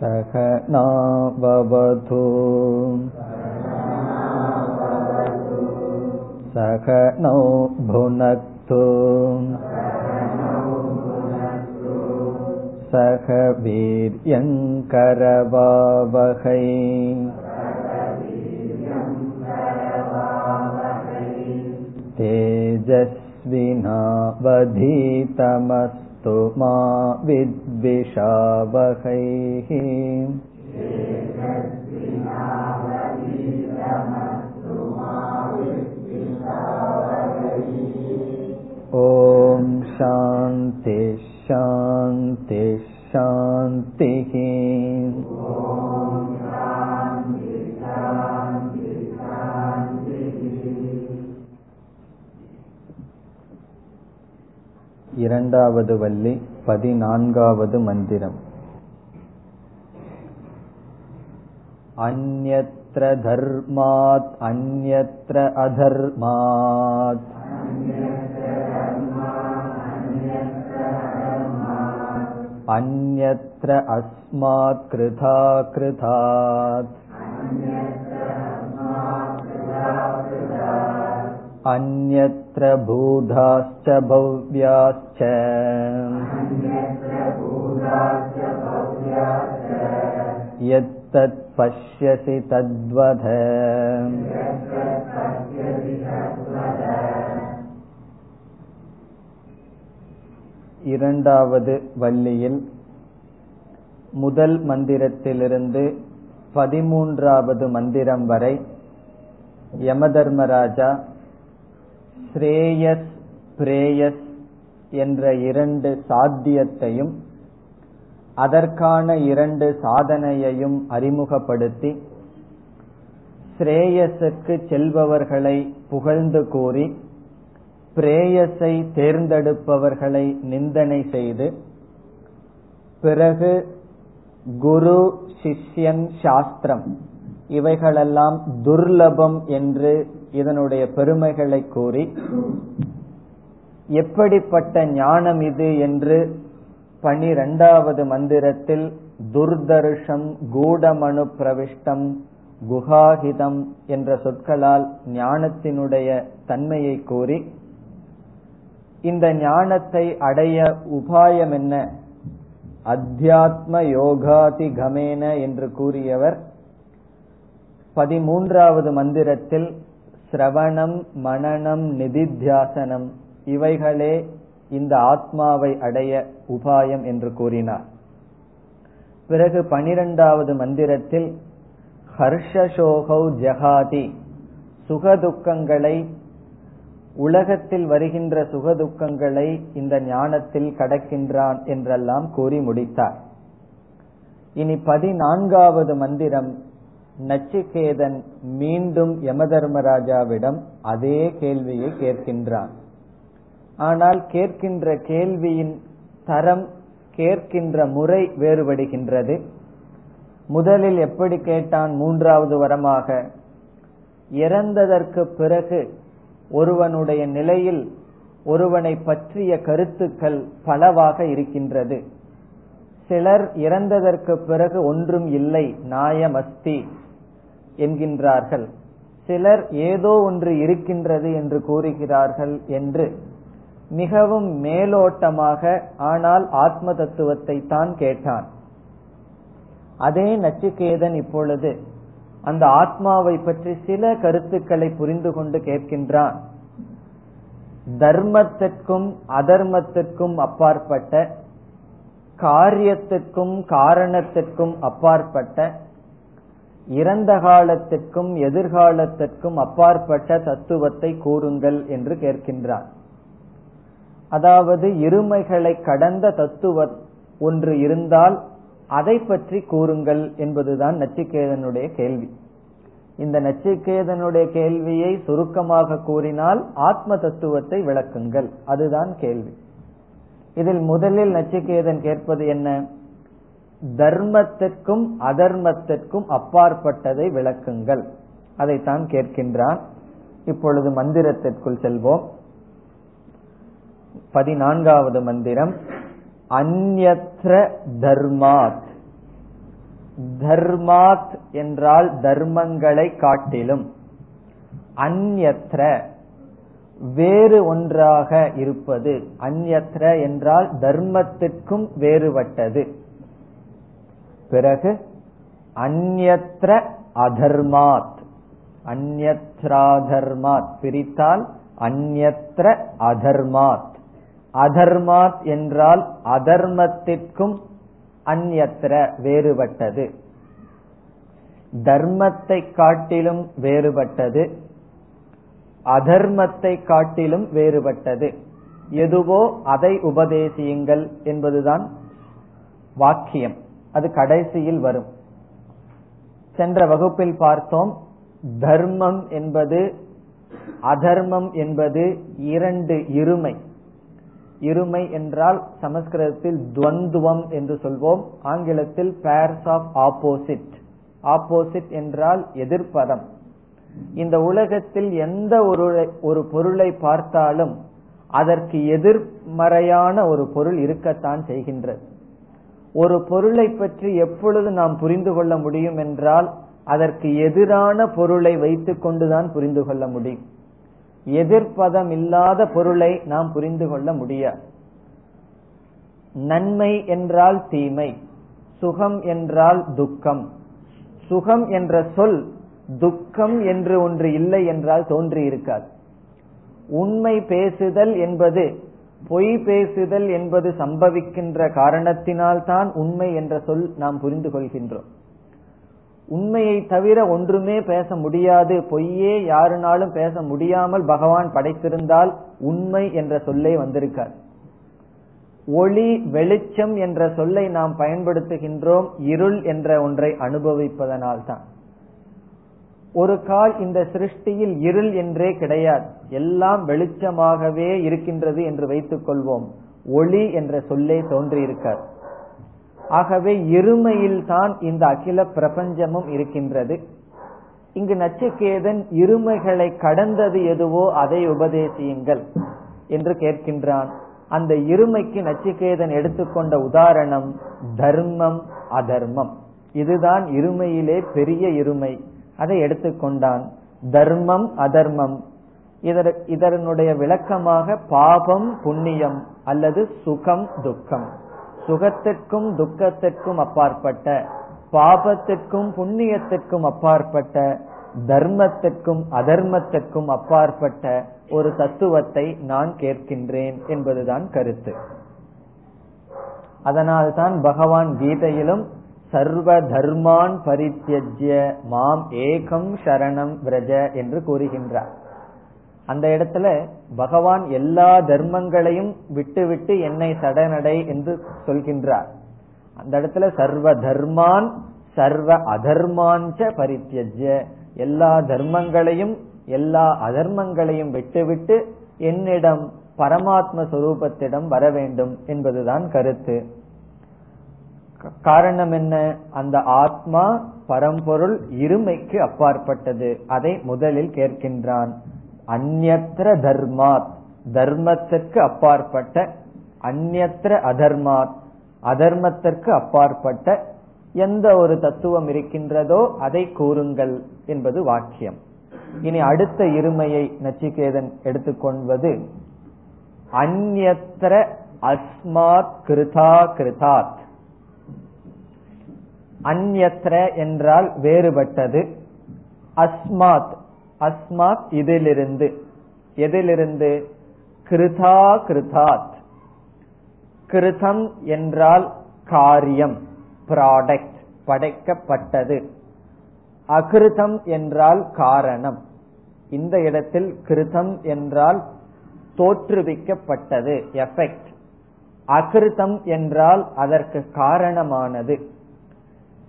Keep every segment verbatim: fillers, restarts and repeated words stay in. சகனா பவது சகனோ புனக்து சக வீர்யங் கரவாவஹை தேஜஸ்வினாவதீதமஸ்து மா வித்விஷாவஹை. ஓம் சாந்தி சாந்தி சாந்தி. இரண்டாவது வள்ளி, பதினான்காவது மந்திரம். அன்யத்ர தர்மாத் அன்யத்ர அதர்மாத் அன்யத்ர அஸ்மாத் கிருதா கிருதாத் அன்யத்ர பூதாஸ்ச பவ்யாஸ்ச யத்தத் பஷ்யசி தத்வத. இரண்டாவது வள்ளியில் முதல் மந்திரத்திலிருந்து பதிமூன்றாவது மந்திரம் வரை யமதர்மராஜா ஸ்ரேயஸ் பிரேயஸ் என்ற இரண்டு சாத்தியத்தையும் அதற்கான இரண்டு சாதனையையும் அறிமுகப்படுத்தி, ஸ்ரேயஸுக்கு செல்பவர்களை புகழ்ந்து கூறி, பிரேயஸை தேர்ந்தெடுப்பவர்களை நிந்தனை செய்து, பிறகு குரு சிஷ்யன் சாஸ்திரம் இவைகளெல்லாம் துர்லபம் என்று இதனுடைய பெருமைகளை கூறி, எப்படிப்பட்ட ஞானம் இது என்று பனிரெண்டாவது மந்திரத்தில் துர்தர்ஷம் கூடமனு பிரவிஷ்டம் குஹாஹிதம் என்ற சொற்களால் ஞானத்தினுடைய தன்மையை கூறி, இந்த ஞானத்தை அடைய உபாயம் என்ன, அத்தியாத்ம யோகாதி கமேன என்று கூறியவர் பதிமூன்றாவது மந்திரத்தில் சிரவணம் மனனம் நிதித்தியாசனம் இவைகளே இந்த ஆத்மாவை அடைய உபாயம் என்று கூறினார். பிறகு பனிரெண்டாவது மந்திரத்தில் ஹர்ஷசோகௌ ஜகாதி சுகதுக்கங்களை உலகத்தில் வருகின்ற சுகதுக்கங்களை இந்த ஞானத்தில் கடக்கின்றான் என்றெல்லாம் கூறி முடித்தார். இனி பதினான்காவது மந்திரம் நச்சிகேதன் மீண்டும் யமதர்மராஜாவிடம் அதே கேள்வியை கேட்கின்றான். ஆனால் கேட்கின்ற கேள்வியின் தரம் கேட்கின்ற முறை வேறுபடுகின்றது. முதலில் எப்படி கேட்டான் மூன்றாவது வரமாக, இறந்ததற்கு பிறகு ஒருவனுடைய நிலையில் ஒருவனை பற்றிய கருத்துக்கள் பலவாக இருக்கின்றது. சிலர் இறந்ததற்கு பிறகு ஒன்றும் இல்லை நாயம் அஸ்தி என்கின்றார்கள், சிலர் ஏதோ ஒன்று இருக்கின்றது என்று கூறுகிறார்கள் என்று மிகவும் மேலோட்டமாக, ஆனால் ஆத்ம தத்துவத்தை தான் கேட்டான். அதே நச்சிகேதன் இப்பொழுது அந்த ஆத்மாவை பற்றி சில கருத்துக்களை புரிந்து கொண்டு கேட்கின்றான். தர்மத்திற்கும் அதர்மத்திற்கும் அப்பாற்பட்ட, காரியத்திற்கும் காரணத்திற்கும் அப்பாற்பட்ட, இறந்த காலத்திற்கும் எதிர்காலத்திற்கும் அப்பாற்பட்ட தத்துவத்தை கூறுங்கள் என்று கேட்கின்றான். அதாவது இருமைகளை கடந்த தத்துவம் ஒன்று இருந்தால் அதை பற்றி கூறுங்கள் என்பதுதான் நச்சிகேதனுடைய கேள்வி. இந்த நச்சிகேதனுடைய கேள்வியை சுருக்கமாக கூறினால் ஆத்ம தத்துவத்தை விளக்குங்கள், அதுதான் கேள்வி. இதில் முதலில் நச்சிகேதன் கேட்பது என்ன, தர்மத்திற்கும் அதர்மத்திற்கும் அப்பாற்பட்டதை விளக்குங்கள், அதைத்தான் கேட்கின்றான். இப்பொழுது மந்திரத்திற்குள் செல்வோம். பதினான்காவது மந்திரம். அந்யத்ர தர்மாத் தர்மாத் என்றால் தர்மங்களை காட்டிலும், அந்யத்ர வேறு ஒன்றாக இருப்பது. அந்யத்ர என்றால் தர்மத்திற்கும் வேறுபட்டது. பிறகு அந்யத்ர அதர்மாத், அந்யத்ராதர்மாத் பிரித்தால் அந்யத்ர அதர்மாத். அதர்மாத் என்றால் அதர்மத்திற்கும் அந்யத்ர வேறுபட்டது, தர்மத்தை காட்டிலும் வேறுபட்டது, அதர்மத்தை காட்டிலும் வேறுபட்டது. எதுவோ அதை உபதேசியுங்கள் என்பதுதான் வாக்கியம், அது கடைசியில் வரும். சென்ற வகுப்பில் பார்த்தோம், தர்மம் என்பது அதர்மம் என்பது இரண்டு இருமை. இருமை என்றால் சமஸ்கிருதத்தில் துவந்துவம் என்று சொல்வோம், ஆங்கிலத்தில் pairs of opposite. ஆப்போசிட் என்றால் எதிர்ப்பதம். இந்த உலகத்தில் எந்த ஒரு ஒரு பொருளை பார்த்தாலும் அதற்கு எதிர்மறையான ஒரு பொருள் இருக்கத்தான் செய்கின்றது. ஒரு பொருளை பற்றி எப்பொழுது நாம் புரிந்து கொள்ள முடியும் என்றால் அதற்கு எதிரான பொருளை வைத்துக் கொண்டுதான் புரிந்து கொள்ள முடியும். எதிர்ப்பதம் இல்லாத பொருளை நாம் புரிந்து கொள்ள முடியாது. நன்மை என்றால் தீமை, சுகம் என்றால் துக்கம். சுகம் என்ற சொல் துக்கம் என்று ஒன்று இல்லை என்றால் தோன்றியிருக்காது. உண்மை பேசுதல் என்பது பொய் பேசுதல் என்பது சம்பவிக்கின்ற காரணத்தினால்தான் உண்மை என்ற சொல் நாம் புரிந்து கொள்கின்றோம். உண்மையை தவிர ஒன்றுமே பேச முடியாது, பொய்யே யாருனாலும் பேச முடியாமல் பகவான் படைத்திருந்தால் உண்மை என்ற சொல்லே வந்திருக்கார். ஒளி வெளிச்சம் என்ற சொல்லை நாம் பயன்படுத்துகின்றோம் இருள் என்ற ஒன்றை அனுபவிப்பதனால்தான். ஒரு கால் இந்த சிருஷ்டியில் இருள் என்றே கிடையாது, எல்லாம் வெளிச்சமாகவே இருக்கின்றது என்று வைத்துக் கொள்வோம், ஒளி என்ற சொல்லே தோன்றியிருக்கார். ஆகவே இருமையில் தான் இந்த அகில பிரபஞ்சமும் இருக்கின்றது. இங்கு நச்சிகேதன் இருமைகளை கடந்தது எதுவோ அதை உபதேசியுங்கள் என்று கேட்கின்றான். அந்த இருமைக்கு நச்சிகேதன் எடுத்துக்கொண்ட உதாரணம் தர்மம் அதர்மம். இதுதான் இருமையிலே பெரிய இருமை, அதை எடுத்துக்கொண்டான். தர்மம் அதர்மம் இதனுடைய விளக்கமாக பாபம் புண்ணியம் அல்லது சுகம் துக்கம். சுகத்திற்கும் துக்கத்திற்கும் அப்பாற்பட்ட, பாபத்திற்கும் புண்ணியத்திற்கும் அப்பாற்பட்ட, தர்மத்திற்கும் அதர்மத்திற்கும் அப்பாற்பட்ட ஒரு தத்துவத்தை நான் கேட்கின்றேன் என்பதுதான் கருத்து. அதனால்தான் பகவான் கீதையிலும் சர்வ தர்மான் பரித்யஜ்ய மாம் ஏகம் சரணம் விரஜ என்று கூறுகின்றார். அந்த இடத்துல பகவான் எல்லா தர்மங்களையும் விட்டுவிட்டு என்னை சரணடை என்று சொல்கின்றார். அந்த இடத்துல சர்வ தர்மான் சர்வ அதர்மாஞ்ச பரித்யஜ்ய, எல்லா தர்மங்களையும் எல்லா அதர்மங்களையும் விட்டுவிட்டு என்னிடம் பரமாத்ம சொரூபத்திடம் வர வேண்டும் என்பதுதான் கருத்து. காரணம் என்ன? அந்த ஆத்மா பரம்பொருள் இருமைக்கு அப்பாற்பட்டது, அதை முதலில் கேட்கின்றான். அந்யத்ர தர்மாத் தர்மத்திற்கு அப்பாற்பட்ட, அந்யத்ர அதர்மாத் அதர்மத்திற்கு அப்பாற்பட்ட எந்த ஒரு தத்துவம் இருக்கின்றதோ அதை கூறுங்கள் என்பது வாக்கியம். இனி அடுத்த இருமையை நச்சிகேதன் எடுத்துக்கொள்வது அந்யத்ர அஸ்மாத் கிருதா கிருதாத். அந்யத்ர என்றால் வேறுபட்டது, அஸ்மாத் அஸ்மாத் இதிலிருந்து. எதிலிருந்து? கிருதா கிருதாத். கிருதம் என்றால் காரியம், ப்ராடக்ட், படைக்கப்பட்டது. அகிருதம் என்றால் காரணம். இந்த இடத்தில் கிருதம் என்றால் தோற்றுவிக்கப்பட்டது, எஃபெக்ட். அகிருதம் என்றால் அதற்கு காரணமானது.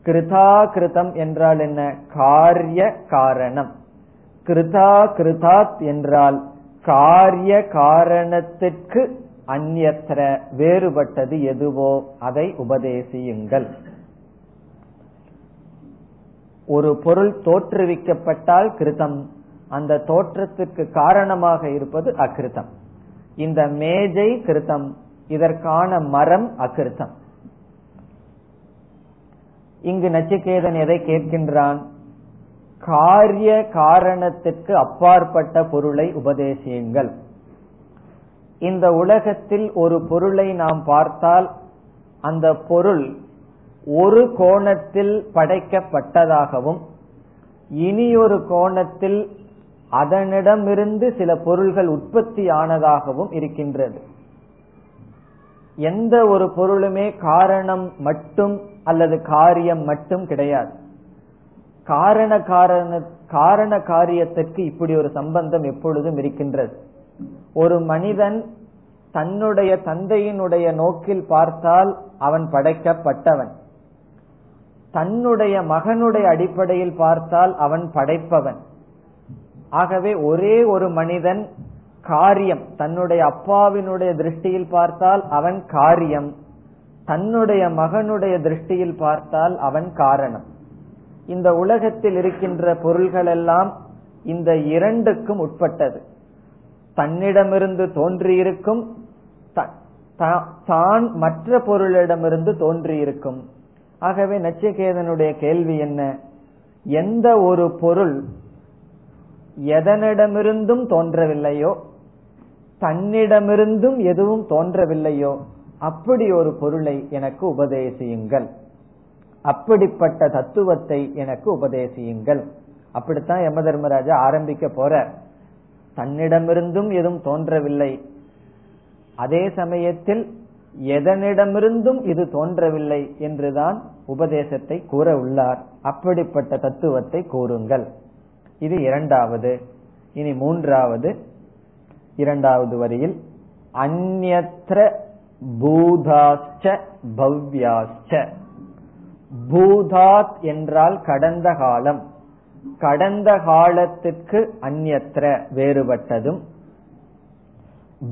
கிருதா கிருதம் என்றால் என்ன? காரிய காரணம். கிருதா கிருதாத் என்றால் காரிய காரணத்திற்கு அந்யத்ர வேறுபட்டது எதுவோ அதை உபதேசியுங்கள். ஒரு பொருள் தோற்றுவிக்கப்பட்டால் கிருதம், அந்த தோற்றத்துக்கு காரணமாக இருப்பது அகிருதம். இந்த மேஜை கிருதம், இதற்கான மரம் அகிருதம். இங்கு நச்சிகேதன் எதை கேட்கின்றான்? காரிய காரணத்திற்கு அப்பாற்பட்ட பொருளை உபதேசியுங்கள். இந்த உலகத்தில் ஒரு பொருளை நாம் பார்த்தால் அந்த பொருள் ஒரு கோணத்தில் படைக்கப்பட்டதாகவும் இனியொரு கோணத்தில் அதனிடமிருந்து சில பொருள்கள் உற்பத்தி ஆனதாகவும் இருக்கின்றது. எந்த ஒரு பொருளுமே காரணம் மட்டும் அல்லது காரியம் மட்டும் கிடையாது. காரண காரண காரண காரியத்திற்கு இப்படி ஒரு சம்பந்தம் எப்பொழுதும் இருக்கின்றது. ஒரு மனிதன் தன்னுடைய தந்தையினுடைய நோக்கில் பார்த்தால் அவன் படைக்கப்பட்டவன், தன்னுடைய மகனுடைய அடிப்படையில் பார்த்தால் அவன் படைப்பவன். ஆகவே ஒரே ஒரு மனிதன் காரியம், தன்னுடைய அப்பாவினுடைய திருஷ்டியில் பார்த்தால் அவன் காரியம், தன்னுடைய மகனுடைய திருஷ்டியில் பார்த்தால் அவன் காரணம். இந்த உலகத்தில் இருக்கின்ற பொருள்கள் எல்லாம் இந்த இரண்டுக்கும் உட்பட்டது. தன்னிடமிருந்து தோன்றியிருக்கும், தான் மற்ற பொருளிடமிருந்து தோன்றியிருக்கும். ஆகவே நச்சிகேதனுடைய கேள்வி என்ன? எந்த ஒரு பொருள் எதனிடமிருந்தும் தோன்றவில்லையோ, தன்னிடமிருந்தும் எதுவும் தோன்றவில்லையோ, அப்படி ஒரு பொருளை எனக்கு உபதேசியுங்கள், அப்படிப்பட்ட தத்துவத்தை எனக்கு உபதேசியுங்கள். அப்படித்தான் யம தர்மராஜா ஆரம்பிக்க போற. தன்னிடமிருந்தும் எதுவும் தோன்றவில்லை, அதே சமயத்தில் எதனிடமிருந்தும் இது தோன்றவில்லை என்றுதான் உபதேசத்தை கூற உள்ளார். அப்படிப்பட்ட தத்துவத்தை கூறுங்கள். இது இரண்டாவது. இனி மூன்றாவது, இரண்டாவது வரியில் அந்யத்ர பூதாச்ச பவ்யாச்ச. பூதாத் என்றால் கடந்த காலம், கடந்த காலத்திற்கு அந்யத்ர வேறுபட்டதும்,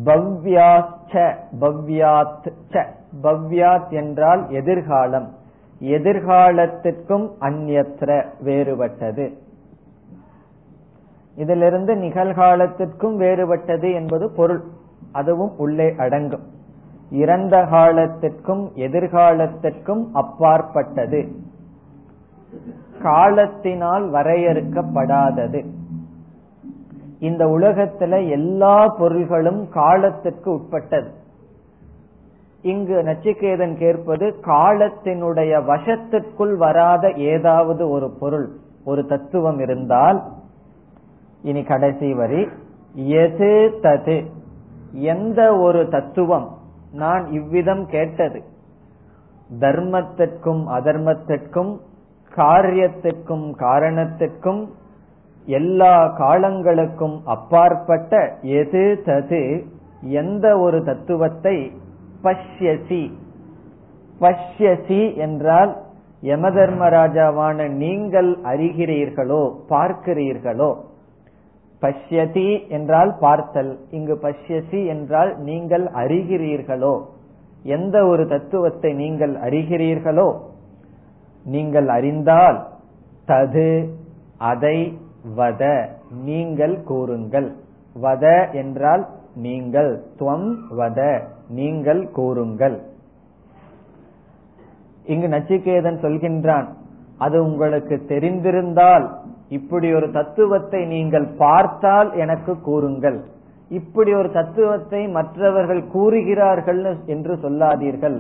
பவ்யாச்ச பவ்யாத் ச பவ்யாத் என்றால் எதிர்காலம், எதிர்காலத்திற்கும் அந்யத்ர வேறுபட்டது. இதிலிருந்து நிகழ்காலத்திற்கும் வேறுபட்டது என்பது பொருள், அதுவும் உள்ளே அடங்கும். இறந்த காலத்திற்கும் எதிர்காலத்திற்கும் அப்பாற்பட்டது, காலத்தினால் வரையறுக்கப்படாதது. இந்த உலகத்துல எல்லா பொருள்களும் காலத்திற்கு உட்பட்டது. இங்கு நச்சிகேதன் கேட்பது, காலத்தினுடைய வசத்திற்குள் வராத ஏதாவது ஒரு பொருள், ஒரு தத்துவம் இருந்தால். இனி கடைசி வரி, எது தது, எந்த ஒரு தத்துவம் நான் இவ்விதம் கேட்டது, தர்மத்திற்கும் அதர்மத்திற்கும், காரியத்திற்கும் காரணத்திற்கும், எல்லா காலங்களுக்கும் அப்பாற்பட்ட எது தது, எந்த ஒரு தத்துவத்தை, பஷ்யசி. பஷ்யசி என்றால் யம தர்மராஜாவான நீங்கள் அறிகிறீர்களோ, பார்க்கிறீர்களோ. பஷ்யதி என்றால் பார்த்தல், இங்கு பஷ்யசி என்றால் நீங்கள் அறிகிறீர்களோ. எந்த ஒரு தத்துவத்தை நீங்கள் அறிகிறீர்களோ, நீங்கள் அறிந்தால் தது அதை வத நீங்கள் கூறுங்கள். வத என்றால் நீங்கள், துவம் வத நீங்கள் கூறுங்கள். இங்கு நச்சிகேதன் சொல்கின்றான், அது உங்களுக்கு தெரிந்திருந்தால், இப்படி ஒரு தத்துவத்தை நீங்கள் பார்த்தால் எனக்கு கூறுங்கள். இப்படி ஒரு தத்துவத்தை மற்றவர்கள் கூறுகிறார்கள் என்று சொல்லாதீர்கள்.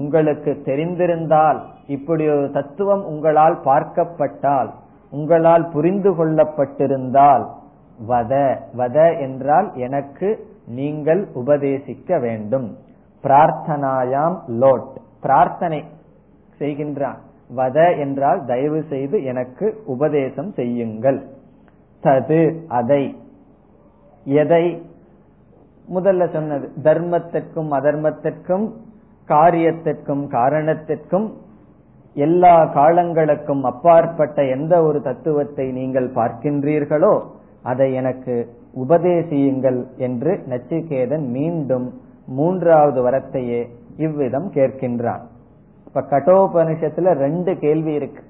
உங்களுக்கு தெரிந்திருந்தால், இப்படி ஒரு தத்துவம் உங்களால் பார்க்கப்பட்டால், உங்களால் புரிந்து கொள்ளப்பட்டிருந்தால், வத வத என்றால் எனக்கு நீங்கள் உபதேசிக்க வேண்டும். பிரார்த்தனாயாம் லோட், பிரார்த்தனை செய்கின்றான். வத என்றால் தயவு செய்து எனக்கு உபதேசம் செய்யுங்கள். தது அதை, எதை முதல்ல சொன்னது, தர்மத்திற்கும் அதர்மத்திற்கும், காரியத்திற்கும் காரணத்திற்கும், எல்லா காலங்களுக்கும் அப்பாற்பட்ட எந்த ஒரு தத்துவத்தை நீங்கள் பார்க்கின்றீர்களோ அதை எனக்கு உபதேசியுங்கள் என்று நச்சிகேதன் மீண்டும் மூன்றாவது வரத்தையே இவ்விதம் கேட்கின்றான். இப்ப கடோபனிஷத்துல ரெண்டு கேள்வி இருக்கு.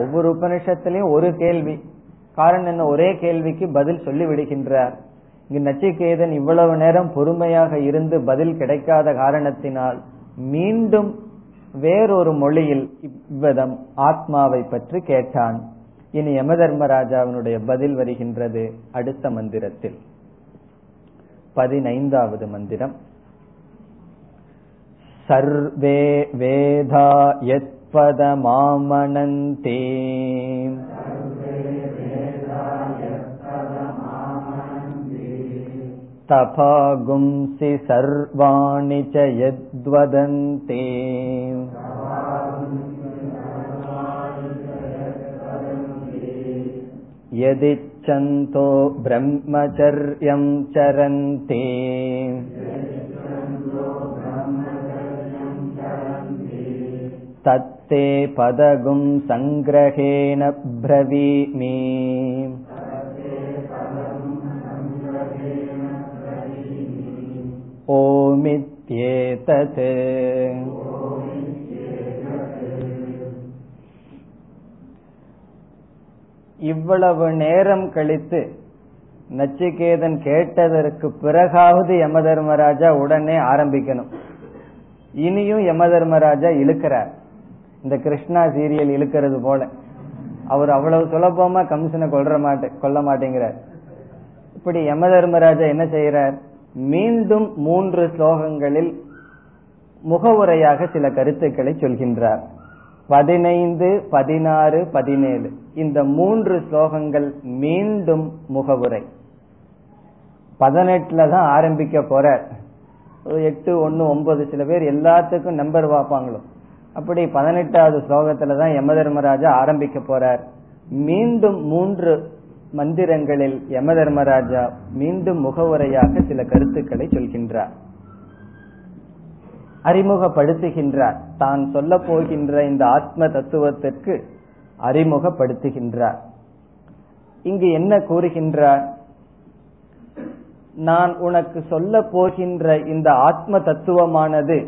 ஒவ்வொரு உபனிஷத்திலையும் ஒரு கேள்வி. காரணம் என்ன? ஒரே கேள்விக்கு பதில் சொல்லி விடுகின்றார். இங்கு நச்சிகேதன் இவ்வளவு நேரம் பொறுமையாக இருந்து பதில் கிடைக்காத காரணத்தினால் மீண்டும் வேறொரு மொழியில் இவ்விதம் ஆத்மாவை பற்றி கேட்டான். இனி யமதர்மராஜாவினுடைய பதில் வருகின்றது அடுத்த மந்திரத்தில். பதினைந்தாவது மந்திரம். சர்வே வேதா யத் பதமாமனந்தே தபாகும்சி சர்வாணி ச யத்வதந்தே யதிச்சந்தோ ப்ரஹ்மச்சர்யம் சரந்தே. தத்தே பதகும் சங்கிரஹேன ப்ரவீமி. ஓமித்யேதத். இவ்வளவு நேரம் கழித்து நச்சிகேதன் கேட்டதற்கு பிறகாவது யமதர்மராஜா உடனே ஆரம்பிக்கணும். இனியும் யமதர்மராஜா இழுக்கிறார், இந்த கிருஷ்ணா சீரியல் இழுக்கிறது போல. அவர் அவ்வளவு சுலபமா கம்சனை கொல்ற மாட்டே கொல்ல மாட்டேங்கிறார். இப்படி யமதர்மராஜா என்ன செய்யறார், மீண்டும் மூன்று ஸ்லோகங்களில் முகவுரையாக சில கருத்துக்களை சொல்கின்றார். பதினைந்து, பதினாறு, பதினேழு, இந்த மூன்று ஸ்லோகங்கள் மீண்டும் முகவுரை. பதினெட்டுல தான் ஆரம்பிக்க போற. எட்டு, ஒன்னு, ஒன்பது, சில பேர் எல்லாத்துக்கும் நம்பர் பார்ப்பாங்களோ அப்படி பதினெட்டாவது ஸ்லோகத்துல தான் யமதர்மராஜா ஆரம்பிக்க போறார். மீண்டும் மூன்று மந்திரங்களில் யமதர்மராஜா மீண்டும் முகவுரையாக சில கருத்துக்களை சொல்கின்றார், அறிமுகப்படுத்துகின்றார். தான் சொல்ல போகின்ற இந்த ஆத்ம தத்துவத்திற்கு அறிமுகப்படுத்துகின்றார். இங்கு என்ன கூறுகின்றார், நான் உனக்கு சொல்ல போகின்ற இந்த ஆத்ம தத்துவமானது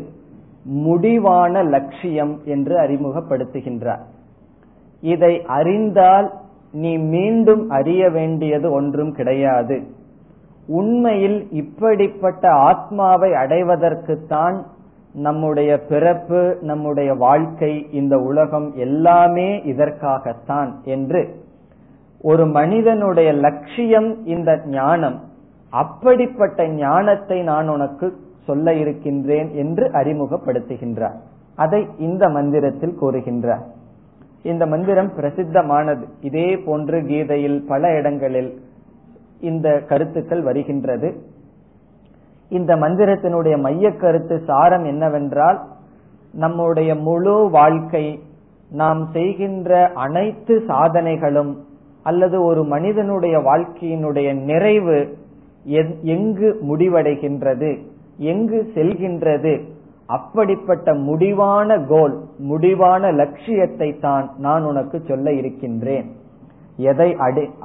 முடிவான லட்சியம் என்று அறிமுகப்படுத்துகின்றார். இதை அறிந்தால் நீ மீண்டும் அறிய வேண்டியது ஒன்றும் கிடையாது. உண்மையில் இப்படிப்பட்ட ஆத்மாவை அடைவதற்குத்தான் நம்முடைய பிறப்பு, நம்முடைய வாழ்க்கை, இந்த உலகம் எல்லாமே இதற்காகத்தான் என்று ஒரு மனிதனுடைய லட்சியம் இந்த ஞானம். அப்படிப்பட்ட ஞானத்தை நான் உனக்கு சொல்ல இருக்கின்றேன் என்று அறிமுகப்படுத்துகின்றார். அதை இந்த மந்திரத்தில் கூறுகின்றார். இந்த மந்திரம் பிரசித்தமானது. இதே போன்று கீதையில் பல இடங்களில் இந்த கருத்துக்கள் வருகின்றது. இந்த மந்திரத்தினுடைய மைய கருத்து, சாரம் என்னவென்றால், நம்முடைய முழு வாழ்க்கை, நாம் செய்கின்ற அனைத்து சாதனைகளும் அல்லது ஒரு மனிதனுடைய வாழ்க்கையினுடைய நிறைவு எங்கு முடிவடைகின்றது, எங்கு செல்கின்றது, அப்படிப்பட்ட முடிவான கோல், முடிவான லட்சியத்தை தான் நான் உனக்கு சொல்ல இருக்கின்றேன். எதை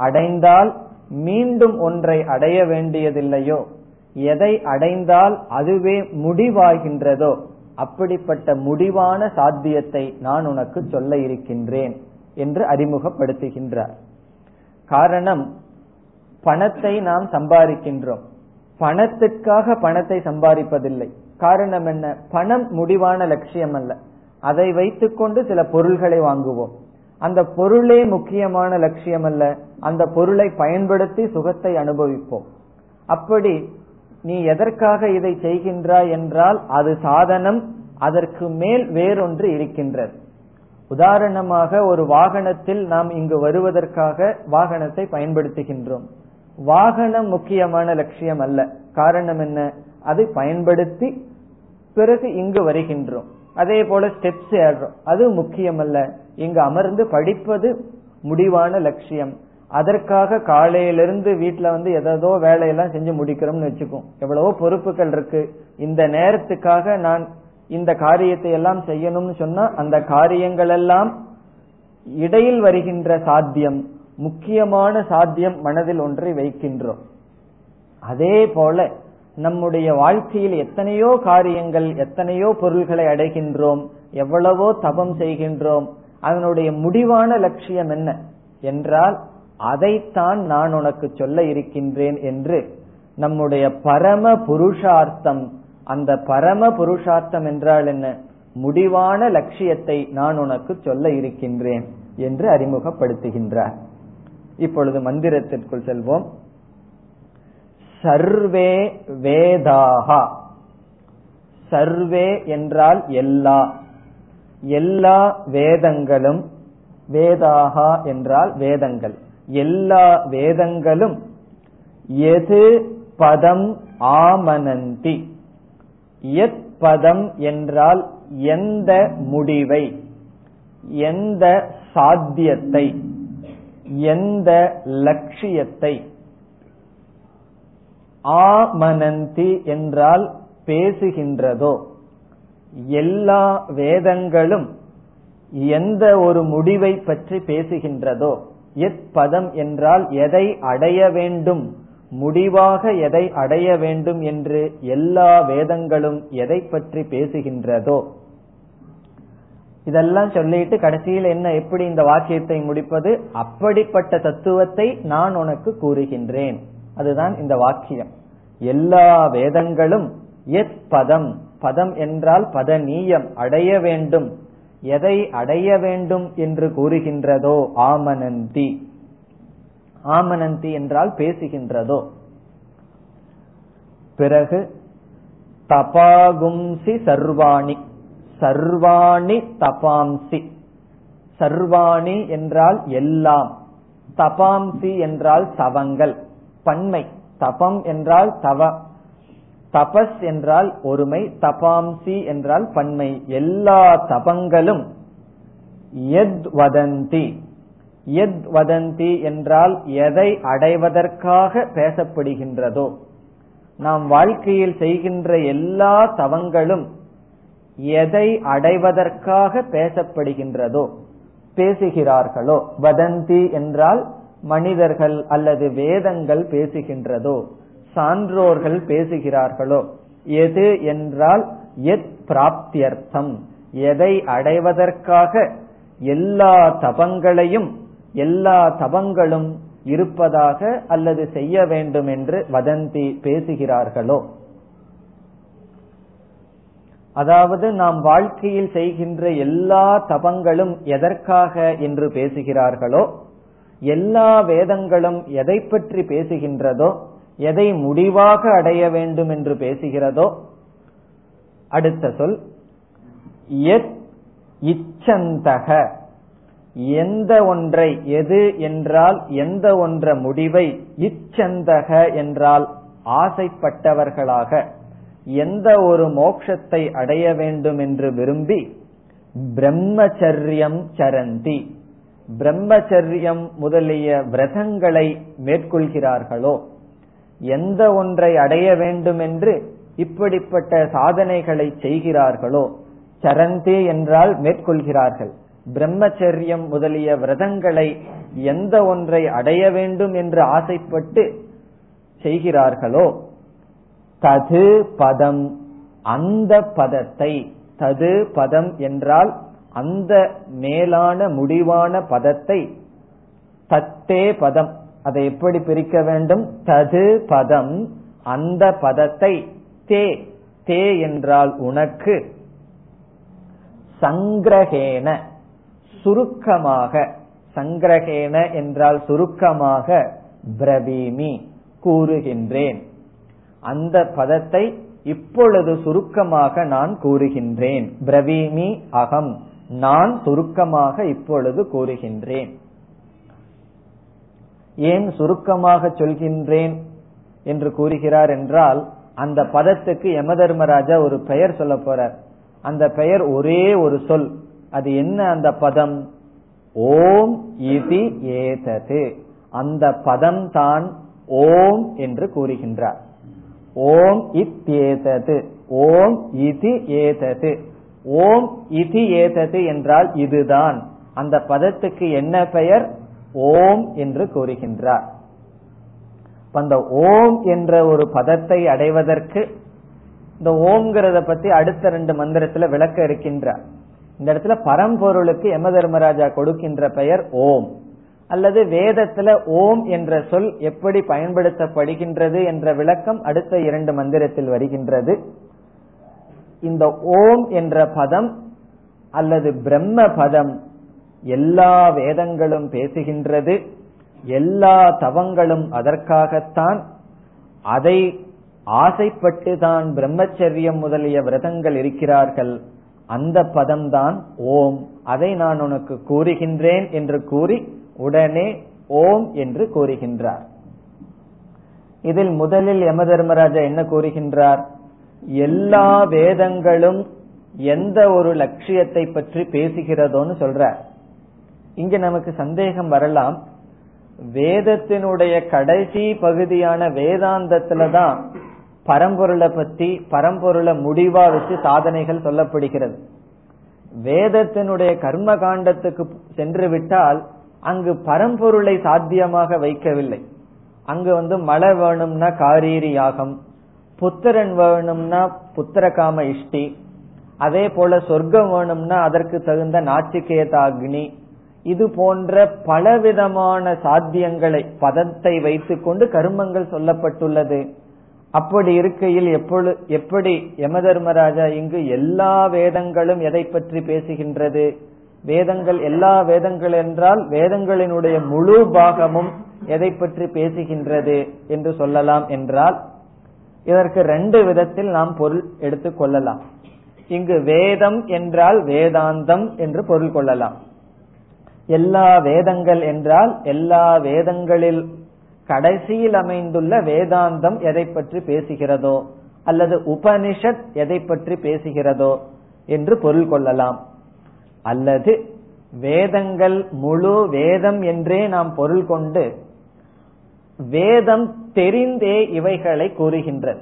அடைந்தால் மீண்டும் ஒன்றை அடைய வேண்டியதில்லையோ, எதை அடைந்தால் அதுவே முடிவாகின்றதோ, அப்படிப்பட்ட முடிவான சாத்தியத்தை நான் உனக்கு சொல்ல இருக்கின்றேன் என்று அறிமுகப்படுத்துகின்றார். காரணம், பணத்தை நாம் சம்பாதிக்கின்றோம், பணத்துக்காக பணத்தை சம்பாதிப்பதில்லை. காரணம் என்ன, பணம் முடிவான லட்சியம் அல்ல. அதை வைத்துக் கொண்டு சில பொருள்களை வாங்குவோம். அந்த பொருளே முக்கியமான லட்சியம் அல்ல. அந்த பொருளை பயன்படுத்தி சுகத்தை அனுபவிப்போம். அப்படி நீ எதற்காக இதை செய்கின்றாய் என்றால் அது சாதனம், அதற்கு மேல் வேறொன்று இருக்கின்றது. உதாரணமாக, ஒரு வாகனத்தில் நாம் இங்கு வருவதற்காக வாகனத்தை பயன்படுத்துகின்றோம். வாகனம் முக்கியமான லட்சியம் அல்ல. காரணம் என்ன, அது பயன்படுத்தி பிறகு இங்கு வருகின்றோம். அதே போல ஸ்டெப்ஸ் ஏறுறோம், அது முக்கியம் அல்ல. இங்கு அமர்ந்து படிப்பது முடிவான லட்சியம். அதற்காக காலையிலிருந்து வீட்டுல வந்து ஏதோ வேலையெல்லாம் செஞ்சு முடிக்கிறோம்னு வச்சுக்கோம். எவ்வளவோ பொறுப்புகள் இருக்கு. இந்த நேரத்துக்காக நான் இந்த காரியத்தை எல்லாம் செய்யணும்னு சொன்னா அந்த காரியங்கள் எல்லாம் இடையில் வருகின்ற சாத்தியம், முக்கியமான சாத்தியம் மனதில் ஒன்றை வைக்கின்றோம். அதே போல நம்முடைய வாழ்க்கையில் எத்தனையோ காரியங்கள், எத்தனையோ பொருள்களை அடைகின்றோம், எவ்வளவோ தபம் செய்கின்றோம். அதனுடைய முடிவான லட்சியம் என்ன என்றால் அதைத்தான் நான் உனக்கு சொல்ல இருக்கின்றேன் என்று நம்முடைய பரம புருஷார்த்தம். அந்த பரம புருஷார்த்தம் என்றால் என்ன, முடிவான லட்சியத்தை நான் உனக்கு சொல்ல இருக்கின்றேன் என்று அறிமுகப்படுத்துகின்றார். இப்பொழுது மந்திரத்திற்குள் செல்வோம். சர்வே வேதாஹா. சர்வே என்றால் எல்லா எல்லா வேதங்களும், வேதாஹா என்றால் வேதங்கள், எல்லா வேதங்களும் எது பதம் ஆமனந்தி, எத் பதம் என்றால் எந்த முடிவை, எந்த சாத்தியத்தை, எந்த லட்சியத்தை, ஆமனந்தி என்றால் பேசுகின்றதோ, எல்லா வேதங்களும் எந்த ஒரு முடிவை பற்றி பேசுகின்றதோ, எத் பதம் என்றால் எதை அடைய வேண்டும், முடிவாக எதை அடைய வேண்டும் என்று எல்லா வேதங்களும் எதை பற்றி பேசுகின்றதோ. இதெல்லாம் சொல்லிட்டு கடைசியில் என்ன, எப்படி இந்த வாக்கியத்தை முடிப்பது? அப்படிப்பட்ட தத்துவத்தை நான் உனக்கு கூறுகின்றேன். அதுதான் இந்த வாக்கியம். எல்லா வேதங்களும் எத் பதம், பதம் என்றால் பதநீயம், அடைய வேண்டும், எதை அடைய வேண்டும் என்று கூறுகின்றதோ ஆமனந்தி. ஆமனந்தி என்றால் பேசுகின்றதோ. பிறகு தபாகும்சி சர்வாணி, சர்வாணி தபாம்சி. சர்வாணி என்றால் எல்லாம், தபாம்சி என்றால் தவங்கள், பன்மை. தபம் என்றால் தவ, தபஸ் என்றால் ஒருமை, தபாம்சி என்றால் பன்மை. எல்லா தபங்களும் எத் வதந்தி, எத் வதந்தி என்றால் எதை அடைவதற்காக பேசப்படுகின்றதோ, நாம் வாழ்க்கையில் செய்கின்ற எல்லா தவங்களும் எதை அடைவதற்காக பேசப்படுகின்றதோ, பேசுகிறார்களோ. வதந்தி என்றால் மனிதர்கள் அல்லது வேதங்கள் பேசுகின்றதோ, சான்றோர்கள் பேசுகிறார்களோ. எது என்றால் எத் பிராப்தியர்த்தம், எதை அடைவதற்காக எல்லா தபங்களையும், எல்லா தபங்களும் இருப்பதாக அல்லது செய்ய வேண்டும் என்று வதந்தி பேசுகிறார்களோ. அதாவது நாம் வாழ்க்கையில் செய்கின்ற எல்லா தபங்களும் எதற்காக என்று பேசுகிறார்களோ, எல்லா வேதங்களும் எதை பற்றி பேசுகின்றதோ, எதை முடிவாக அடைய வேண்டும் என்று பேசுகிறதோ. அடுத்த சொல் எத் இச்சந்தக, எந்த ஒன்றை, எது என்றால் எந்த ஒன்ற முடிவை, இச்சந்தக என்றால் ஆசைப்பட்டவர்களாக, எந்த ஒரு மோட்சத்தை அடைய வேண்டும் என்று விரும்பி பிரம்மச்சரியம் சரந்தி, பிரம்மச்சரியம் முதலிய விரதங்களை மேற்கொள்கிறார்களோ, எந்த ஒன்றை அடைய வேண்டும் என்று இப்படிப்பட்ட சாதனைகளை செய்கிறார்களோ. சரந்தி என்றால் மேற்கொள்கிறார்கள். பிரம்மச்சரியம் முதலிய விரதங்களை எந்த ஒன்றை அடைய வேண்டும் என்று ஆசைப்பட்டு செய்கிறார்களோ, தது பதம், அந்த பதத்தை, தது பதம் என்றால் அந்த மேலான முடிவான பதத்தை, தத்தே பதம், அதை எப்படி பிரிக்க வேண்டும், தது பதம், அந்த பதத்தை, தே, தே என்றால் உனக்கு, சங்கிரகேன சுருக்கமாக, சங்கிரகேன என்றால் சுருக்கமாக, பிரவீமி கூறுகின்றேன். அந்த பதத்தை இப்பொழுது சுருக்கமாக நான் கூறுகின்றேன். பிரவீமி அகம், நான் சுருக்கமாக இப்பொழுது கூறுகின்றேன். ஏன் சுருக்கமாக சொல்கின்றேன் என்று கூறுகிறார் என்றால், அந்த பதத்துக்கு யம தர்மராஜா ஒரு பெயர் சொல்ல போறார். அந்த பெயர் ஒரே ஒரு சொல். அது என்ன அந்த பதம்? ஓம் இதி ஏதது. அந்த பதம் தான் ஓம் என்று கூறுகின்றார். ஓம் இத்யேதது, ஓம் இதி ஏதது. ஓம் இதி ஏதது என்றால் இதுதான். அந்த பதத்துக்கு என்ன பெயர்? ஓம் என்று கூறுகின்றார். அந்த ஓம் என்ற ஒரு பதத்தை அடைவதற்கு, இந்த ஓம்ங்கிறத பத்தி அடுத்த ரெண்டு மந்திரத்துல விளக்க இருக்கின்றார். இந்த இடத்துல பரம்பொருளுக்கு யம தர்மராஜா கொடுக்கின்ற பெயர் ஓம். அல்லது வேதத்துல ஓம் என்ற சொல் எப்படி பயன்படுத்தப்படுகின்றது என்ற விளக்கம் அடுத்த இரண்டு மந்திரத்தில் வருகின்றது. இந்த ஓம் என்ற பதம் அல்லது பிரம்ம பதம் எல்லா வேதங்களும் பேசுகின்றது, எல்லா தவங்களும் அதற்காகத்தான். அதை ஆசைப்பட்டு தான் பிரம்மச்சரியம் முதலிய விரதங்கள் இருக்கிறார்கள். அந்த பதம்தான் ஓம். அதை நான் உனக்கு கூறுகின்றேன் என்று கூறி உடனே ஓம் என்று கூறுகின்றார். இதில் முதலில் யம தர்மராஜா என்ன கூறுகின்றார்? எல்லா வேதங்களும் எந்த ஒரு லட்சியத்தை பற்றி பேசுகிறதோன்னு சொல்றார். இங்க நமக்கு சந்தேகம் வரலாம், வேதத்தினுடைய கடைசி பகுதியான வேதாந்தத்துலதான் பரம்பொருளை பத்தி பரம்பொருளை முடிவா வச்சு சாதனைகள் சொல்லப்படுகிறது. வேதத்தினுடைய கர்ம காண்டத்துக்கு சென்று விட்டால் அங்கு பரம்பொருளை சாத்தியமாக வைக்கவில்லை. அங்கு வந்து மழை வேணும்னா காரீரி யாகம், புத்திரன் வேணும்னா புத்திரகாம இஷ்டி, அதே போல சொர்க்கம் வேணும்னா அதற்கு தகுந்த நாச்சிகேதா அக்னி, இது போன்ற பலவிதமான சாத்தியங்களை பதத்தை வைத்துக் கொண்டு கர்மங்கள் சொல்லப்பட்டுள்ளது. அப்படி இருக்கையில் எப்பொழுது எப்படி யம தர்மராஜா இங்கு எல்லா வேதங்களும் எதை பற்றி பேசுகின்றது? வேதங்கள் எல்லா வேதங்கள் என்றால் வேதங்களினுடைய முழு பாகமும் எதை பற்றி பேசுகின்றது என்று சொல்லலாம் என்றால், இதற்கு ரெண்டு விதத்தில் நாம் பொருள் எடுத்துக் கொள்ளலாம். இங்கு வேதம் என்றால் வேதாந்தம் என்று பொருள் கொள்ளலாம். எல்லா வேதங்கள் என்றால் எல்லா வேதங்களில் கடைசியில் அமைந்துள்ள வேதாந்தம் எதை பற்றி பேசுகிறதோ அல்லது உபனிஷத் எதை பற்றி பேசுகிறதோ என்று பொருள் கொள்ளலாம். அல்லது வேதங்கள் முழு வேதம் என்றே நாம் பொருள் கொண்டு வேதம் தெரிந்தே இவைகளை கூறுகின்றது.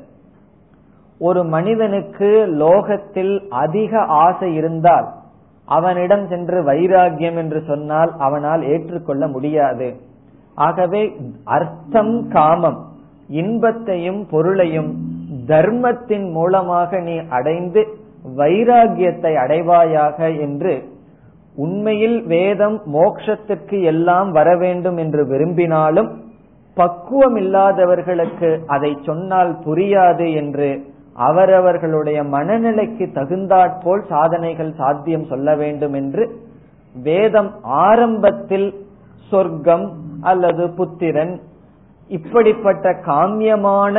ஒரு மனிதனுக்கு லோகத்தில் அதிக ஆசை இருந்தால் அவனிடம் சென்று வைராகியம் என்று சொன்னால் அவனால் ஏற்றுக்கொள்ள முடியாது. ஆகவே அர்த்தம் காமம் இன்பத்தையும் பொருளையும் தர்மத்தின் மூலமாக நீ அடைந்து வைராகியத்தை அடைவாயாக என்று உண்மையில் வேதம் மோட்சத்துக்கு எல்லாம் வர வேண்டும் என்று விரும்பினாலும் பக்குவம் இல்லாதவர்களுக்கு அதை சொன்னால் புரியாது என்று அவரவர்களுடைய மனநிலைக்கு தகுந்தாற்போல் சாதனைகள் சாத்தியம் சொல்ல வேண்டும் என்று வேதம் ஆரம்பத்தில் சொர்க்கம் அல்லது புத்திரன் இப்படிப்பட்ட காமியமான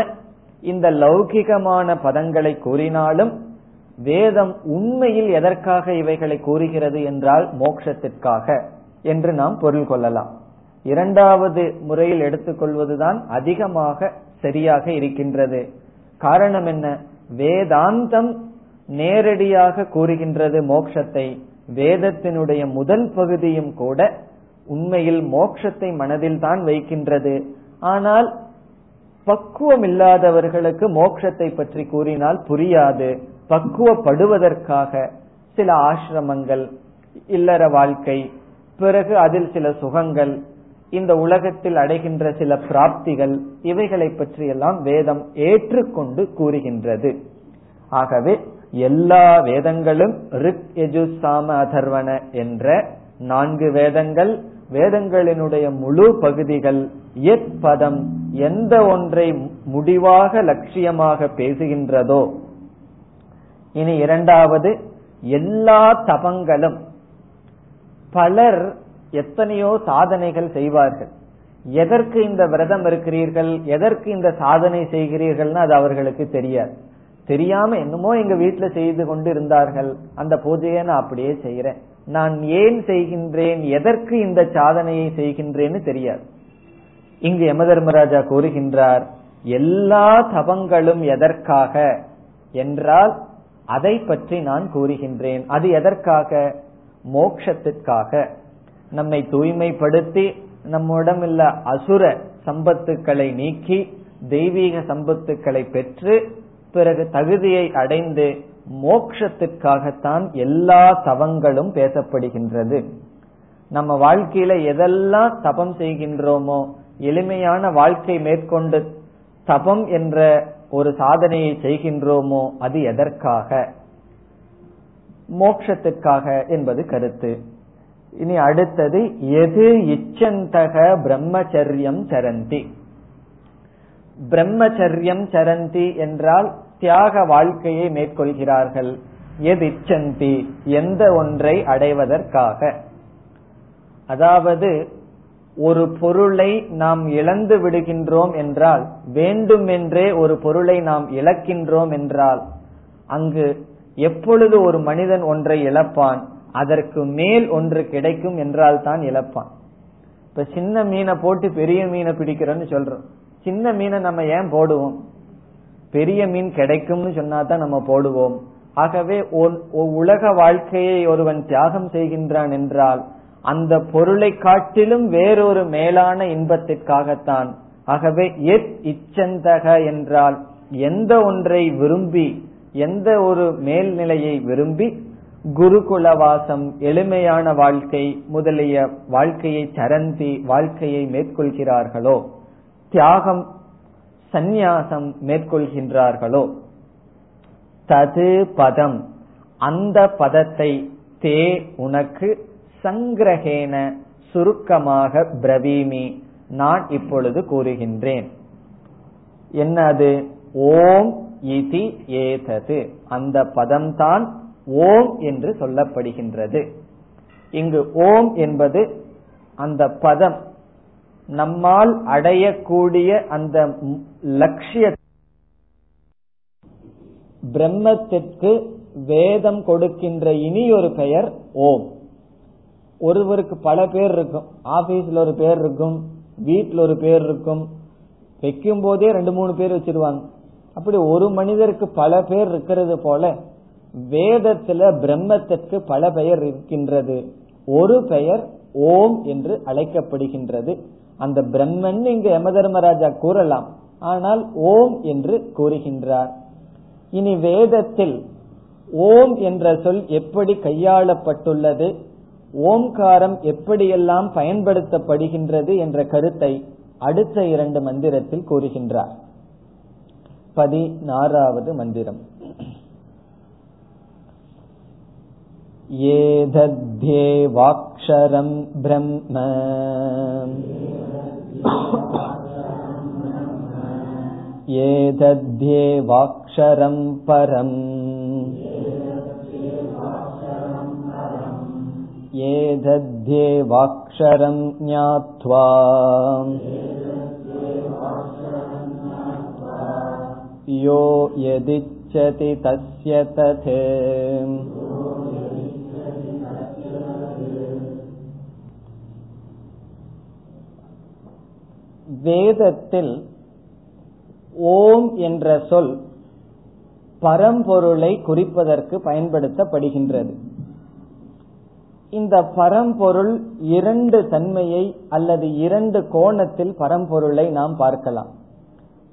இந்த லௌகிகமான பதங்களை கூறினாலும் வேதம் உண்மையில் எதற்காக இவைகளை கூறுகிறது என்றால் மோட்சத்திற்காக என்று நாம் பொருள் கொள்ளலாம். இரண்டாவது முறையில் எடுத்துக்கொள்வதுதான் அதிகமாக சரியாக இருக்கின்றது. காரணம் என்ன? வேதாந்தம் நேரடியாக கூறுகின்றது மோட்சத்தை. வேதத்தினுடைய முதல் பகுதியும் கூட உண்மையில் மோட்சத்தை மனதில் தான் வைக்கின்றது. ஆனால் பக்குவம் இல்லாதவர்களுக்கு மோட்சத்தை பற்றி கூறினால் புரியாது. பக்குவப்படுவதற்காக சில ஆசிரமங்கள், இல்லற வாழ்க்கை, பிறகு அதில் சில சுகங்கள், இந்த உலகத்தில் அடைகின்ற சில பிராப்திகள், இவைகளை பற்றி எல்லாம் வேதம் ஏற்றுக்கொண்டு கூறுகின்றது. ஆகவே எல்லா வேதங்களும் ரிக் யஜு சாம அதர்வண என்ற நான்கு வேதங்கள், வேதங்களினுடைய முழு பகுதிகள் எத் பதம் எந்த ஒன்றை முடிவாக லட்சியமாக பேசுகின்றதோ. இனி இரண்டாவது, எல்லா தபங்களும். பலர் எத்தனையோ சாதனைகள் செய்வார்கள். எதற்கு இந்த விரதம் இருக்கிறீர்கள், எதற்கு இந்த சாதனை செய்கிறீர்கள்னு அது அவர்களுக்கு தெரியாது. தெரியாம என்னமோ எங்க வீட்டுல செய்து கொண்டு இருந்தார்கள். அந்த பூஜையை நான் அப்படியே செய்யறேன், நான் ஏன் செய்கின்றேன், எதற்கு இந்த சாதனையை செய்கின்றேன்னு தெரியாது. இங்கு யம தர்மராஜா கூறுகின்றார், எல்லா தபங்களும் எதற்காக என்றால் அதை பற்றி நான் கூறுகின்றேன். அது எதற்காக? மோட்சத்திற்காக. நம்மை தூய்மைப்படுத்தி நம்மிடம் உள்ள அசுர சம்பத்துக்களை நீக்கி தெய்வீக சம்பத்துக்களை பெற்று பிறகு தகுதியை அடைந்து மோட்சத்திற்காகத்தான் எல்லா தவங்களும் பேசப்படுகின்றது. நம்ம வாழ்க்கையில எதெல்லாம் தபம் செய்கின்றோமோ, எளிமையான வாழ்க்கை மேற்கொண்டு தபம் என்ற ஒரு சாதனையை செய்கின்றோமோ, அது எதற்காக? மோட்சத்திற்காக என்பது கருத்து. இனி அடுத்தது, எது இச்சந்தக பிரம்மச்சரியம் சரந்தி. பிரம்மச்சரியம் சரந்தி என்றால் தியாக வாழ்க்கையை மேற்கொள்கிறார்கள். எதிச்சந்தி, எந்த ஒன்றை அடைவதற்காக. அதாவது ஒரு பொருளை நாம் இழந்து விடுகின்றோம் என்றால், வேண்டுமென்றே ஒரு பொருளை நாம் இழக்கின்றோம் என்றால், அங்கு எப்பொழுது ஒரு மனிதன் ஒன்றை இழப்பான், அதற்கு மேல் ஒன்று கிடைக்கும் என்றால் தான் இழப்பான். இப்ப சின்ன மீனை போட்டு பெரிய மீனை பிடிக்கிறோம்னு சொல்றோம். சின்ன மீனை நம்ம ஏன் போடுவோம்? பெரிய மீன் கிடைக்கும்னு சொன்னா தான் நம்ம போடுவோம். ஆகவே உலக வாழ்க்கையை ஒருவன் தியாகம் செய்கின்றான் என்றால், அந்த பொருளை காட்டிலும் வேறொரு மேலான இன்பத்திற்காகத்தான். ஆகவே எத் இச்சந்தக என்றால் எந்த ஒன்றை விரும்பி, எந்த ஒரு மேல்நிலையை விரும்பி, குருகுலவாசம், எளிமையான வாழ்க்கை முதலிய வாழ்க்கையை சரந்தி, வாழ்க்கையை மேற்கொள்கிறார்களோ, தியாகம் சந்நியாசம் மேற்கொள்கின்றார்களோ, தது பதம் அந்த பதத்தை தே உனக்கு சங்கிரகேன சுருக்கமாக பிரவீமி நான் இப்பொழுது கூறுகின்றேன். என்னது? ஓம் இதி ஏதது, அந்த பதம்தான் ஓம் என்று சொல்லப்படுகின்றது. இங்கு ஓம் என்பது அந்த பதம், நம்மால் அடையக்கூடிய அந்த லட்சிய பிரம்மத்திற்கு வேதம் கொடுக்கின்ற இனி ஒரு பெயர் ஓம். ஒருவருக்கு பல பேர் இருக்கும், ஆபீஸ்ல ஒரு பேர் இருக்கும், வீட்டில் ஒரு பேர் இருக்கும், வைக்கும் போதே ரெண்டு மூணு பேர் வச்சிருவாங்க. அப்படி ஒரு மனிதருக்கு பல பேர் இருக்கிறது போல வேதத்துல பிரம்மத்திற்கு பல பெயர் இருக்கின்றது. ஒரு பெயர் ஓம் என்று அழைக்கப்படுகின்றது. அந்த பிரம்மன் இங்கு யம தர்மராஜா கூறலாம், ஆனால் ஓம் என்று கூறுகின்றார். இனி வேதத்தில் ஓம் என்ற சொல் எப்படி கையாளப்பட்டுள்ளது, ஓம்காரம் எப்படியெல்லாம் பயன்படுத்தப்படுகின்றது என்ற கருத்தை அடுத்த இரண்டு மந்திரத்தில் கூறுகின்றார். பதினாறாவது மந்திரம். ஏதத்யே வாக்ஷரம் பிரம்ம ஏதத்யே வாக்ஷரம் பரம் ஏதத்யே வாக்ஷரம் ஞாத்வா யோ யதிச்சதி தஸ்ய ததே. வேதத்தில் ஓம் என்ற சொல் பரம்பொருளை குறிப்பதற்கு பயன்படுத்தப்படுகின்றது. இந்த பரம்பொருள் இரண்டு தன்மையை அல்லது இரண்டு கோணத்தில் பரம்பொருளை நாம் பார்க்கலாம்.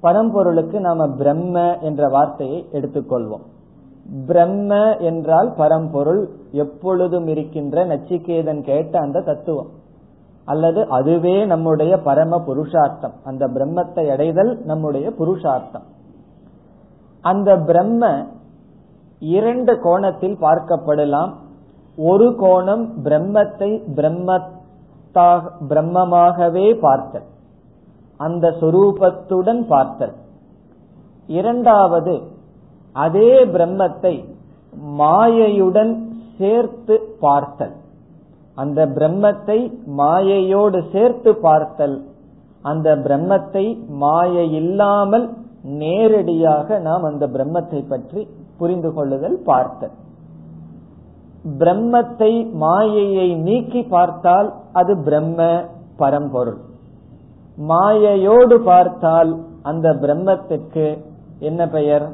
பரம்பொருளுக்கு நாம பிரம்ம என்ற வார்த்தையை எடுத்துக்கொள்வோம். பிரம்ம என்றால் பரம்பொருள், எப்பொழுதும் இருக்கின்ற நச்சிகேதன் கேட்ட அந்த தத்துவம், அல்லது அதுவே நம்முடைய பரம புருஷார்த்தம். அந்த பிரம்மத்தை அடைதல் நம்முடைய புருஷார்த்தம். அந்த பிரம்ம இரண்டு கோணத்தில் பார்க்கப்படலாம். ஒரு கோணம் பிரம்மத்தை பிரம்மத்தாக பிரம்மமாகவே பார்த்தல், அந்த சொரூபத்துடன் பார்த்தல். இரண்டாவது, அதே பிரம்மத்தை மாயையுடன் சேர்த்து பார்த்தல், அந்த பிரம்மத்தை மாயையோடு சேர்த்து பார்த்தல், அந்த பிரம்மத்தை மாயை இல்லாமல் நேரடியாக நாம் அந்த பிரம்மத்தை பற்றி புரிந்து கொள்ளுதல் பார்த்தல். பிரம்மத்தை மாயையை நீக்கி பார்த்தால் அது பிரம்ம பரம்பொருள், மாயையோடு பார்த்தால் அந்த பிரம்மத்திற்கு என்ன பெயர்?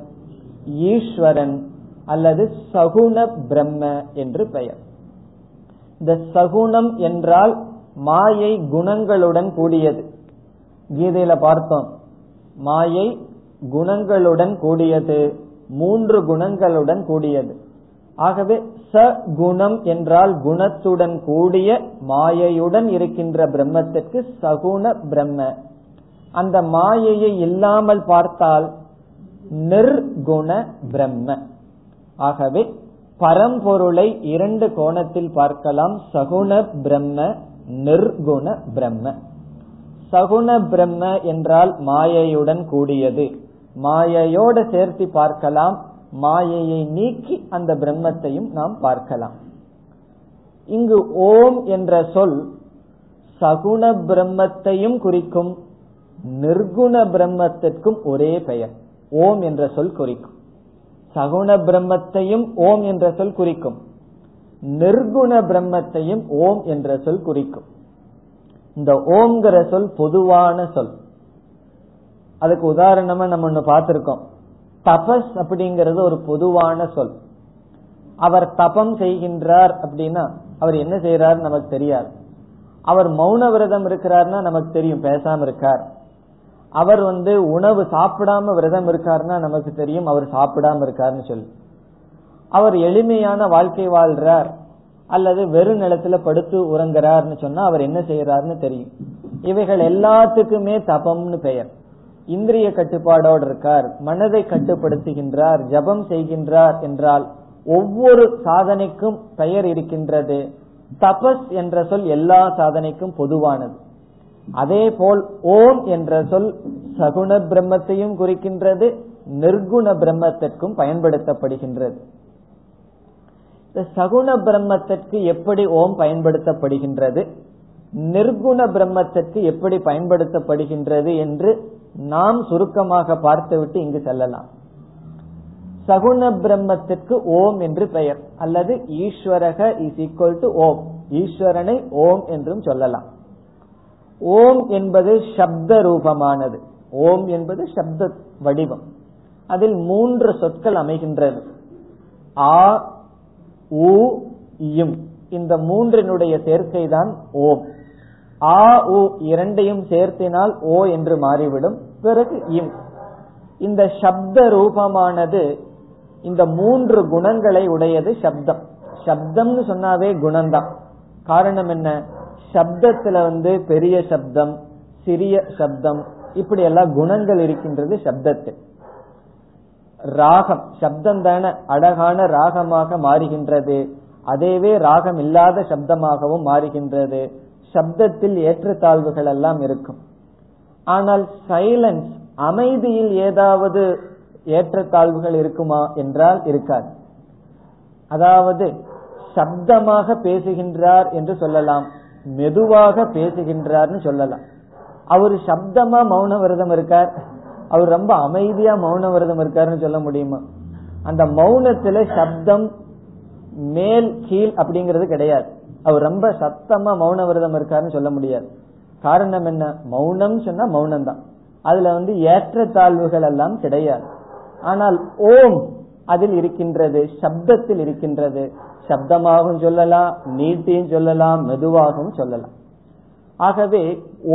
ஈஸ்வரன் அல்லது சகுண பிரம்ம என்று பெயர். இந்த சகுணம் என்றால் மாயை குணங்களுடன் கூடியது. கீதையில பார்த்தோம், மாயை குணங்களுடன் கூடியது, மூன்று குணங்களுடன் கூடியது. ஆகவே சகுணம் என்றால் குணத்துடன் கூடிய மாயையுடன் இருக்கின்ற பிரம்மத்திற்கு சகுண பிரம்ம. அந்த மாயையை இல்லாமல் பார்த்தால் நிர்குண பிரம்ம. ஆகவே பரம்பொருளை இரண்டு கோணத்தில் பார்க்கலாம், சகுண பிரம்ம, நிர்குண பிரம்ம. சகுண பிரம்ம என்றால் மாயையுடன் கூடியது, மாயையோடு சேர்த்து பார்க்கலாம், மாயையை நீக்கி அந்த பிரம்மத்தையும் நாம் பார்க்கலாம். இங்கு ஓம் என்ற சொல் சகுண பிரம்மத்தையும் குறிக்கும், நிர்குண பிரம்மத்திற்கும் ஒரே பெயர். ஓம் என்ற சொல் குறிக்கும் சகுண பிரம்மத்தையும் ஓம் என்ற சொல் குறிக்கும், நிர்குண பிரம்மத்தையும் ஓம் என்ற சொல் குறிக்கும். இந்த ஓம்ங்கிற சொல் பொதுவான சொல். அதுக்கு உதாரணமா நம்ம ஒண்ணு பார்த்திருக்கோம், தபஸ் அப்படிங்கறது ஒரு பொதுவான சொல். அவர் தபம் செய்கின்றார் அப்படின்னா அவர் என்ன செய்யறாரு நமக்கு தெரியாது. அவர் மௌன விரதம் இருக்கிறார்னா நமக்கு தெரியும், பேசாம இருக்கார். அவர் வந்து உணவு சாப்பிடாம விரதம் இருக்காருன்னா நமக்கு தெரியும், அவர் சாப்பிடாம இருக்காருன்னு சொல்லி. அவர் எளிமையான வாழ்க்கை வாழ்றார் அல்லது வெறும் நிலத்துல படுத்து உறங்குறார்னு சொன்னா அவர் என்ன செய்யறாருன்னு தெரியும். இவைகள் எல்லாத்துக்குமே தபம்னு பெயர். இந்திரிய கட்டுப்பாடோடு இருக்கார், மனதை கட்டுப்படுத்துகின்றார், ஜபம் செய்கின்றார் என்றால் ஒவ்வொரு சாதனைக்கும் பெயர் இருக்கின்றது. தபஸ் என்ற சொல் எல்லா சாதனைக்கும் பொதுவானது. அதே போல் ஓம் என்ற சொல் சகுண பிரம்மத்தையும் குறிக்கின்றது, நிர்குண பிரம்மத்திற்கும் பயன்படுத்தப்படுகின்றது. சகுண பிரம்மத்திற்கு எப்படி ஓம் பயன்படுத்தப்படுகின்றது, நிர்குண பிரம்மத்திற்கு எப்படி பயன்படுத்தப்படுகின்றது என்று நாம் சுருக்கமாக பார்த்துவிட்டு இங்கு செல்லலாம். சகுண பிரம்மத்திற்கு ஓம் என்று பெயர், அல்லது ஈஸ்வரக இஸ் ஈக்வல் டு ஓம், ஈஸ்வரனை ஓம் என்றும் சொல்லலாம். ஓம் என்பது சப்த ரூபமானது. ஓம் என்பது சப்த வடிவம். அதில் மூன்று சொற்கள் அமைகின்றது. ஆ, உ, யும். இந்த மூன்றினுடைய சேர்க்கைதான் ஓம். ஆ, உ இரண்டையும் சேர்த்தினால் ஓ என்று மாறிவிடும். பிறகு இம். இந்த சப்த ரூபமானது இந்த மூன்று குணங்களை உடையது. சப்தம், சப்தம்னு சொன்னாவே குணம்தான். காரணம் என்ன, சப்தத்துல வந்து பெரிய சப்தம், சிறிய சப்தம், இப்படி எல்லாம் குணங்கள் இருக்கின்றது சப்தத்தில். ராகம், சப்தம் தான அழகான ராகமாக மாறுகின்றது, அதேவே ராகம் இல்லாத சப்தமாகவும் மாறுகின்றது. சப்தத்தில் ஏற்றத்தாழ்வுகள் எல்லாம் இருக்கும். ஆனால் சைலன்ஸ், அமைதியில் ஏதாவது ஏற்றத்தாழ்வுகள் இருக்குமா என்றால் இருக்காது. அதாவது சப்தமாக பேசுகின்றார் என்று சொல்லலாம், மெதுவாக பேசுகின்றார்னு சொல்லலாம். அவரு சப்தமா மௌன விரதம் இருக்கார், அவர் ரொம்ப அமைதியா மௌன விரதம் இருக்காருன்னு சொல்ல முடியுமா? அந்த மௌனத்துல சப்தம் மேல் கீழ் அப்படிங்கிறது கிடையாது. அவர் ரொம்ப சத்தமா மௌன விரதம் இருக்காருன்னு சொல்ல முடியாது. காரணம் என்ன, மௌனம் சொன்னா மௌனம் தான், அதுல வந்து ஏற்றத்தாழ்வுகள் எல்லாம் கிடையாது. ஆனால் ஓம் அதில் இருக்கின்றது, சப்தத்தில் இருக்கின்றது. சப்தமாகவும் சொல்லலாம், நீட்டியும் சொல்லலாம், மெதுவாகவும் சொல்லலாம். ஆகவே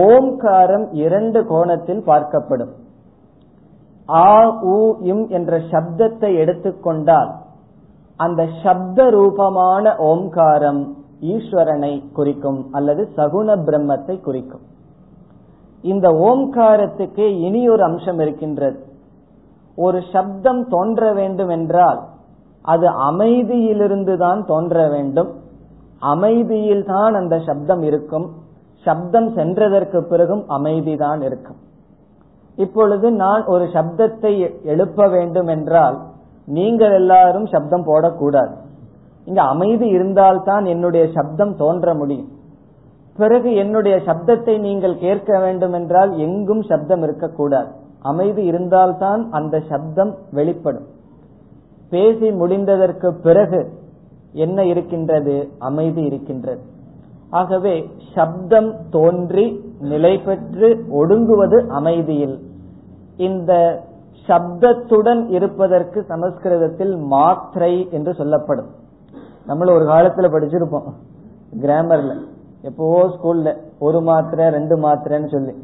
ஓம்காரம் இரண்டு கோணத்தில் பார்க்கப்படும். ஆ, உ, இம் என்ற சப்தத்தை எடுத்துக்கொண்டால் அந்த சப்த ரூபமான ஓம்காரம் ஈஸ்வரனை குறிக்கும் அல்லது சகுண பிரம்மத்தை குறிக்கும். இந்த ஓம்காரத்துக்கு இனி ஒரு அம்சம் இருக்கின்றது. ஒரு சப்தம் தோன்ற வேண்டும் என்றால் அது அமைதியிலிருந்து தான் தோன்ற வேண்டும். அமைதியில் தான் அந்த சப்தம் இருக்கும். சப்தம் சென்றதற்கு பிறகும் அமைதி தான் இருக்கும். இப்பொழுது நான் ஒரு சப்தத்தை எழுப்ப வேண்டும் என்றால் நீங்கள் எல்லாரும் சப்தம் போடக்கூடாது. இங்க அமைதி இருந்தால்தான் என்னுடைய சப்தம் தோன்ற முடியும். பிறகு என்னுடைய சப்தத்தை நீங்கள் கேட்க வேண்டும் என்றால் எங்கும் சப்தம் இருக்கக்கூடாது. அமைதி இருந்தால்தான் அந்த சப்தம் வெளிப்படும். பேசி முடிந்ததற்கு பிறகு என்ன இருக்கின்றது, அமைதி இருக்கின்றது. ஆகவே சப்தம் தோன்றி நிலை பெற்று ஒடுங்குவது அமைதியில். இந்த சப்தத்துடன் இருப்பதற்கு சமஸ்கிருதத்தில் மாத்திரை என்று சொல்லப்படும். நம்மள ஒரு காலத்துல படிச்சிருப்போம் கிராமர்ல, எப்போ ஸ்கூல்ல, ஒரு மாத்திரை ரெண்டு மாத்திரைன்னு சொல்லி.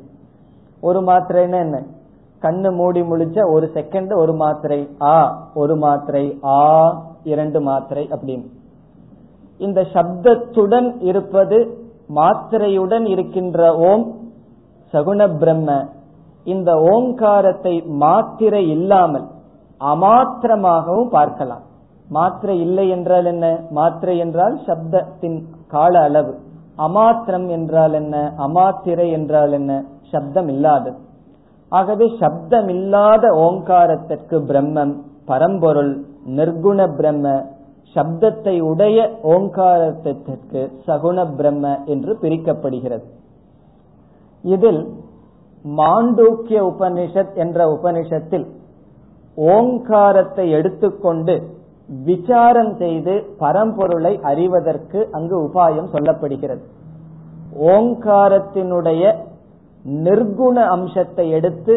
ஒரு மாத்திரைன்னா என்ன, கண்ணு மூடி முழிச்ச ஒரு செகண்ட் ஒரு மாத்திரை, ஆ ஒரு மாத்திரை, ஆ இரண்டு மாத்திரை அப்படின்னு. இந்த சப்தத்துடன் இருப்பது, மாத்திரையுடன் இருக்கின்ற ஓம் சகுண பிரம்ம. இந்த ஓம்காரத்தை மாத்திரை இல்லாமல் அமாத்திரமாகவும் பார்க்கலாம். மாத்திரை இல்லை என்றால் என்ன, மாத்திரை என்றால் சப்தத்தின் கால அளவு, அமாத்திரம் என்றால் என்ன, அமாத்திரை என்றால் என்ன, சப்தம் இல்லாதது. ஆகவே சப்தமில்லாத ஓங்காரத்திற்கு பிரம்மம், பரம்பொருள் நிர்குண பிரம்ம சப்தத்தை உடைய ஓங்காரத்திற்கு சகுண பிரம்ம என்று பிரிக்கப்படுகிறது. இதில் மாண்டூக்கிய உபனிஷத் என்ற உபனிஷத்தில் ஓங்காரத்தை எடுத்துக்கொண்டு விசாரம் செய்து பரம்பொருளை அறிவதற்கு அங்கு உபாயம் சொல்லப்படுகிறது. ஓங்காரத்தினுடைய நிர்குண அம்சத்தை எடுத்து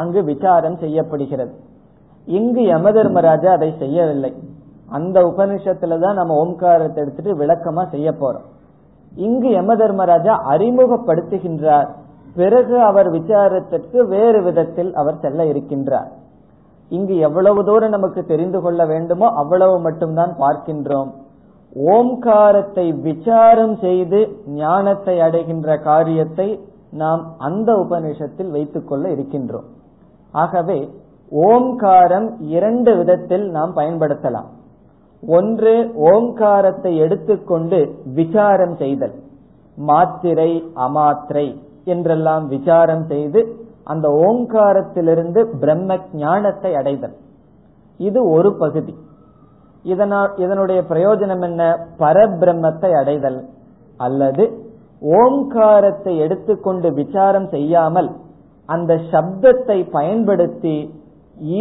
அங்கு விசாரம் செய்யப்படுகிறது. இங்கு யமதர்மராஜா அதை செய்யவில்லை. அந்த உபனிஷத்துல தான் நம்ம ஓம்காரத்தை எடுத்துட்டு விளக்கமா செய்ய போறோம். இங்கு யமதர்மராஜா அறிமுகப்படுத்துகின்றார். பிறகு அவர் விசாரத்திற்கு வேறு விதத்தில் அவர் செல்ல இருக்கின்றார். இங்கு எவ்வளவு தூரம் நமக்கு தெரிந்து கொள்ள வேண்டுமோ அவ்வளவு மட்டும்தான் பார்க்கின்றோம். ஓம்காரத்தை விசாரம் செய்து ஞானத்தை அடைகின்ற காரியத்தை நாம் அந்த உபனிஷத்தில் வைத்துக் கொள்ள இருக்கின்றோம். ஆகவே ஓம்காரம் இரண்டு விதத்தில் நாம் பயன்படுத்தலாம். ஒன்று, ஓம்காரத்தை எடுத்துக்கொண்டு விசாரம் செய்தல், மாத்திரை அமாத்திரை என்றெல்லாம் விசாரம் செய்து அந்த ஓங்காரத்திலிருந்து பிரம்ம ஞானத்தை அடைதல், இது ஒரு பகுதி. இதனால் இதனுடைய பிரயோஜனம் என்ன? பரபிரம்மத்தை அடைதல். அல்லது ஓங்காரத்தை எடுத்துக்கொண்டு விசாரம் செய்யாமல் அந்த சப்தத்தை பயன்படுத்தி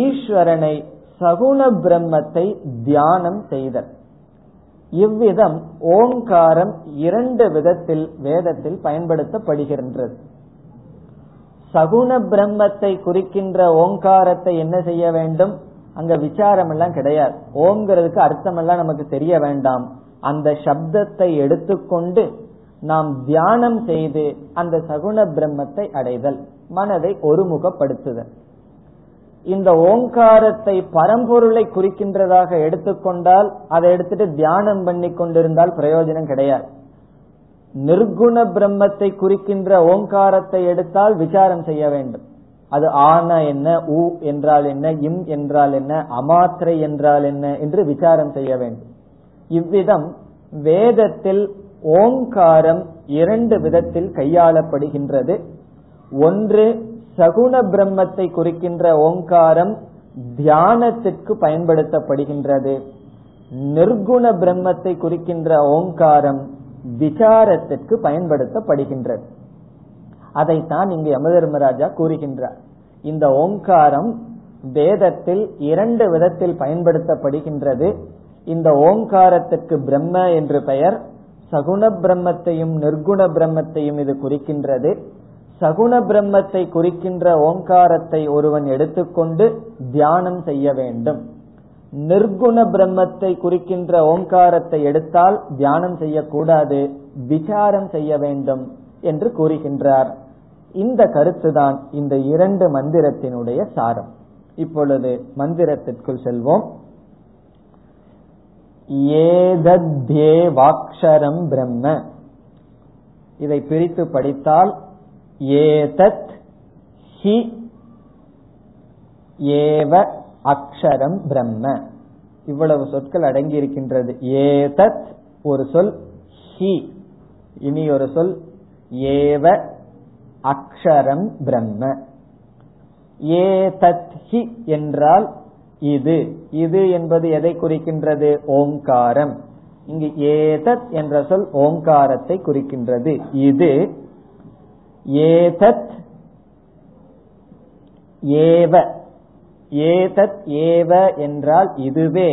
ஈஸ்வரனை, சகுண பிரம்மத்தை தியானம் செய்தல். இவ்விதம் ஓங்காரம் இரண்டு விதத்தில் வேதத்தில் பயன்படுத்தப்படுகின்றது. சகுண பிரம்மத்தை குறிக்கின்ற ஓங்காரத்தை என்ன செய்ய வேண்டும்? அங்க விசாரம் எல்லாம் கிடையாது. ஓம்ங்கிறதுக்கு அர்த்தம் எல்லாம் நமக்கு தெரிய வேண்டாம். அந்த சப்தத்தை எடுத்துக்கொண்டு நாம் தியானம் செய்து அந்த சகுண பிரம்மத்தை அடைதல், மனதை ஒருமுகப்படுத்துதல். இந்த ஓங்காரத்தை பரம்பொருளை குறிக்கின்றதாக எடுத்துக்கொண்டால் அதை எடுத்துட்டு தியானம் பண்ணி கொண்டிருந்தால் பிரயோஜனம் கிடையாது. நிர்குண பிரம்மத்தை குறிக்கின்ற ஓங்காரத்தை எடுத்தால் விசாரம் செய்ய வேண்டும். அது ஆனா என்ன, ஊ என்றால் என்ன, இம் என்றால் என்ன, அமாத்திரை என்றால் என்ன என்று விசாரம் செய்ய வேண்டும். இவ்விதம் வேதத்தில் ஓங்காரம் இரண்டு விதத்தில் கையாளப்படுகின்றது. ஒன்று, சகுண பிரம்மத்தை குறிக்கின்ற ஓங்காரம் தியானத்திற்கு பயன்படுத்தப்படுகின்றது. நிர்குண பிரம்மத்தை குறிக்கின்ற ஓங்காரம் விசாரத்திற்கு பயன்படுத்தப்படுகின்றது. அதைத்தான் இங்கு யமதர்மராஜா கூறுகின்றார். இந்த ஓங்காரம் வேதத்தில் இரண்டு விதத்தில் பயன்படுத்தப்படுகின்றது. இந்த ஓங்காரத்திற்கு பிரம்ம என்று பெயர். சகுண பிரம்மத்தையும் நிர்குண பிரம்மத்தையும் இது குறிக்கின்றது. சகுண பிரம்மத்தை குறிக்கின்ற ஓங்காரத்தை ஒருவன் எடுத்துக்கொண்டு தியானம் செய்ய வேண்டும். நிர்குண பிரம்மத்தை குறிக்கின்ற ஓங்காரத்தை எடுத்தால் தியானம் செய்யக்கூடாது, விசாரம் செய்ய வேண்டும் என்று கூறுகின்றார். இந்த கருத்துதான் இந்த இரண்டு மந்திரத்தினுடைய சாரம். இப்பொழுது மந்திரத்திற்குள் செல்வோம். ஏதத்யேவாக்ஷரம் பிரம்ம, இதை பிரித்து படித்தால் ஏதத் ஹி ஏவ அக்ஷரம் பிரம்ம, இவ்வளவு சொற்கள் அடங்கி இருக்கின்றது. ஏதத் ஒரு சொல், ஹி இனி ஒரு சொல், ஏவ அக்ஷரம் பிரம்ம. ஏதத் ஹி என்றால் இது. இது என்பது எதை குறிக்கின்றது? ஓங்காரம். இங்கு ஏதத் என்ற சொல் ஓங்காரத்தை குறிக்கின்றது. இது ஏதத் ஏவ, ஏதத் ஏவ என்றால் இதுவே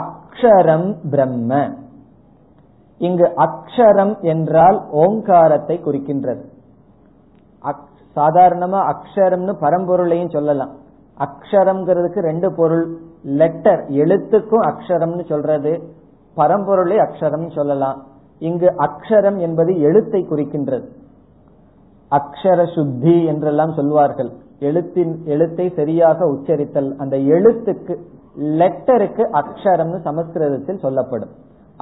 அக்ஷரம் பிரம்ம. இங்கு அக்ஷரம் என்றால் ஓங்காரத்தை குறிக்கின்றது. சாதாரணமா அக்ஷரம்னு பரம்பொருளையும் சொல்லலாம். அக்ஷரம்ங்கிறதுக்கு ரெண்டு பொருள், லெட்டர் எழுத்துக்கும் அக்ஷரம்னு சொல்றது, பரம்பொருளை அக்ஷரம் சொல்லலாம். இங்கு அக்ஷரம் என்பது எழுத்தை குறிக்கின்றது. அக்ஷர சுத்தி என்றெல்லாம் சொல்வார்கள், எழுத்தின் எழுத்தை சரியாக உச்சரித்தல். அந்த எழுத்துக்கு, லெட்டருக்கு அக்ஷரம்னு சமஸ்கிருதத்தில் சொல்லப்படும்.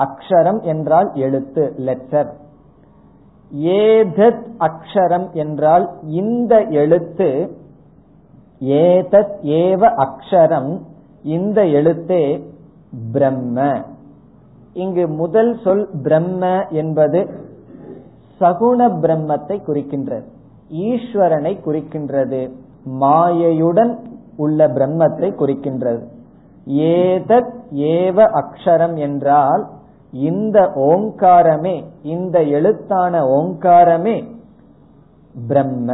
அக்ஷரம் என்றால் எழுத்து, லெட்டர். ஏதத் அக்ஷரம் என்றால் இந்த எழுத்து. ஏதத் ஏவ அக்ஷரம், இந்த எழுத்தே பிரம்ம. இங்கு முதல் சொல் பிரம்ம என்பது சகுண பிரம்மத்தை குறிக்கின்றது, ஈஸ்வரனை குறிக்கின்றது, மாயையுடன் உள்ள பிரம்மத்தை குறிக்கின்றது. ஏதத் ஏவ அக்ஷரம் என்றால் இந்த ஓங்காரமே, இந்த எழுத்தான ஓங்காரமே பிரம்ம,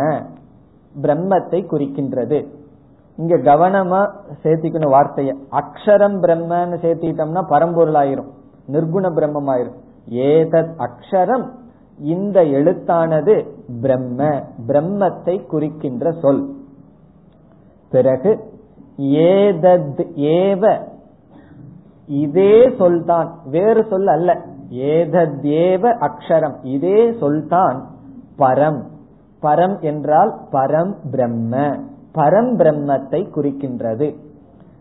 பிரம்மத்தை குறிக்கின்றது. இங்க கவனமா சேர்த்திக்கணும் வார்த்தைய. அக்ஷரம் பிரம்மன்னு சேர்த்திட்டோம்னா பரம்பொருளாயிரும், நிர்குண பிரம்மம் ஆயிரும். ஏதத் அக்ஷரம், இந்த எழுத்தானது பிரம்ம, பிரம்மத்தை குறிக்கின்ற சொல். பிறகு ஏதத் ஏவ, இதே சொல்தான், வேறு சொல் அல்ல. ஏதத் ஏவ அக்ஷரம், இதே சொல்தான் பரம். பரம் என்றால் பரம் பிரம்ம, பரம் பிரம்மத்தை குறிக்கின்றது.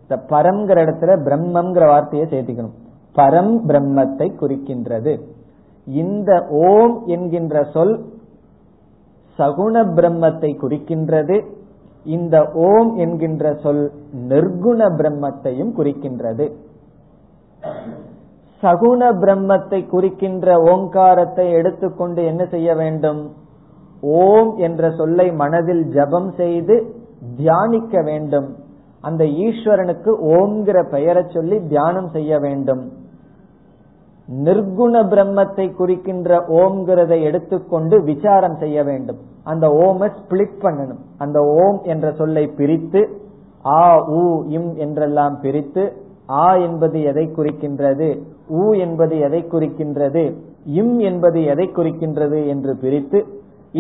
இந்த பரம்ங்கிற இடத்துல பிரம்மம்ங்கிற வார்த்தையை சேர்த்துக்கணும். பரம் பிரம்மத்தை குறிக்கின்றது. இந்த ஓம் என்கின்ற சொல் சகுண பிரம்மத்தை குறிக்கின்றது. இந்த ஓம் என்கின்ற சொல் நிர்குண பிரம்மத்தையும் குறிக்கின்றது. சகுண பிரம்மத்தை குறிக்கின்ற ஓங்காரத்தை எடுத்துக்கொண்டு என்ன செய்ய வேண்டும்? ஓம் என்ற சொல்லை மனதில் ஜபம் செய்து தியானிக்க வேண்டும். அந்த ஈஸ்வரனுக்கு ஓம்ங்கிற பெயரை சொல்லி தியானம் செய்ய வேண்டும். நிர்குண பிரம்மத்தை குறிக்கின்ற ஓம்ங்கிறதை எடுத்துக்கொண்டு விசாரம் செய்ய வேண்டும். அந்த ஓமை ஸ்பிளிட் பண்ணணும். அந்த ஓம் என்ற சொல்லை பிரித்து ஆ உ இம் என்றெல்லாம் பிரித்து, ஆ என்பது எதை குறிக்கின்றது, உ என்பது எதை குறிக்கின்றது, இம் என்பது எதை குறிக்கின்றது என்று பிரித்து,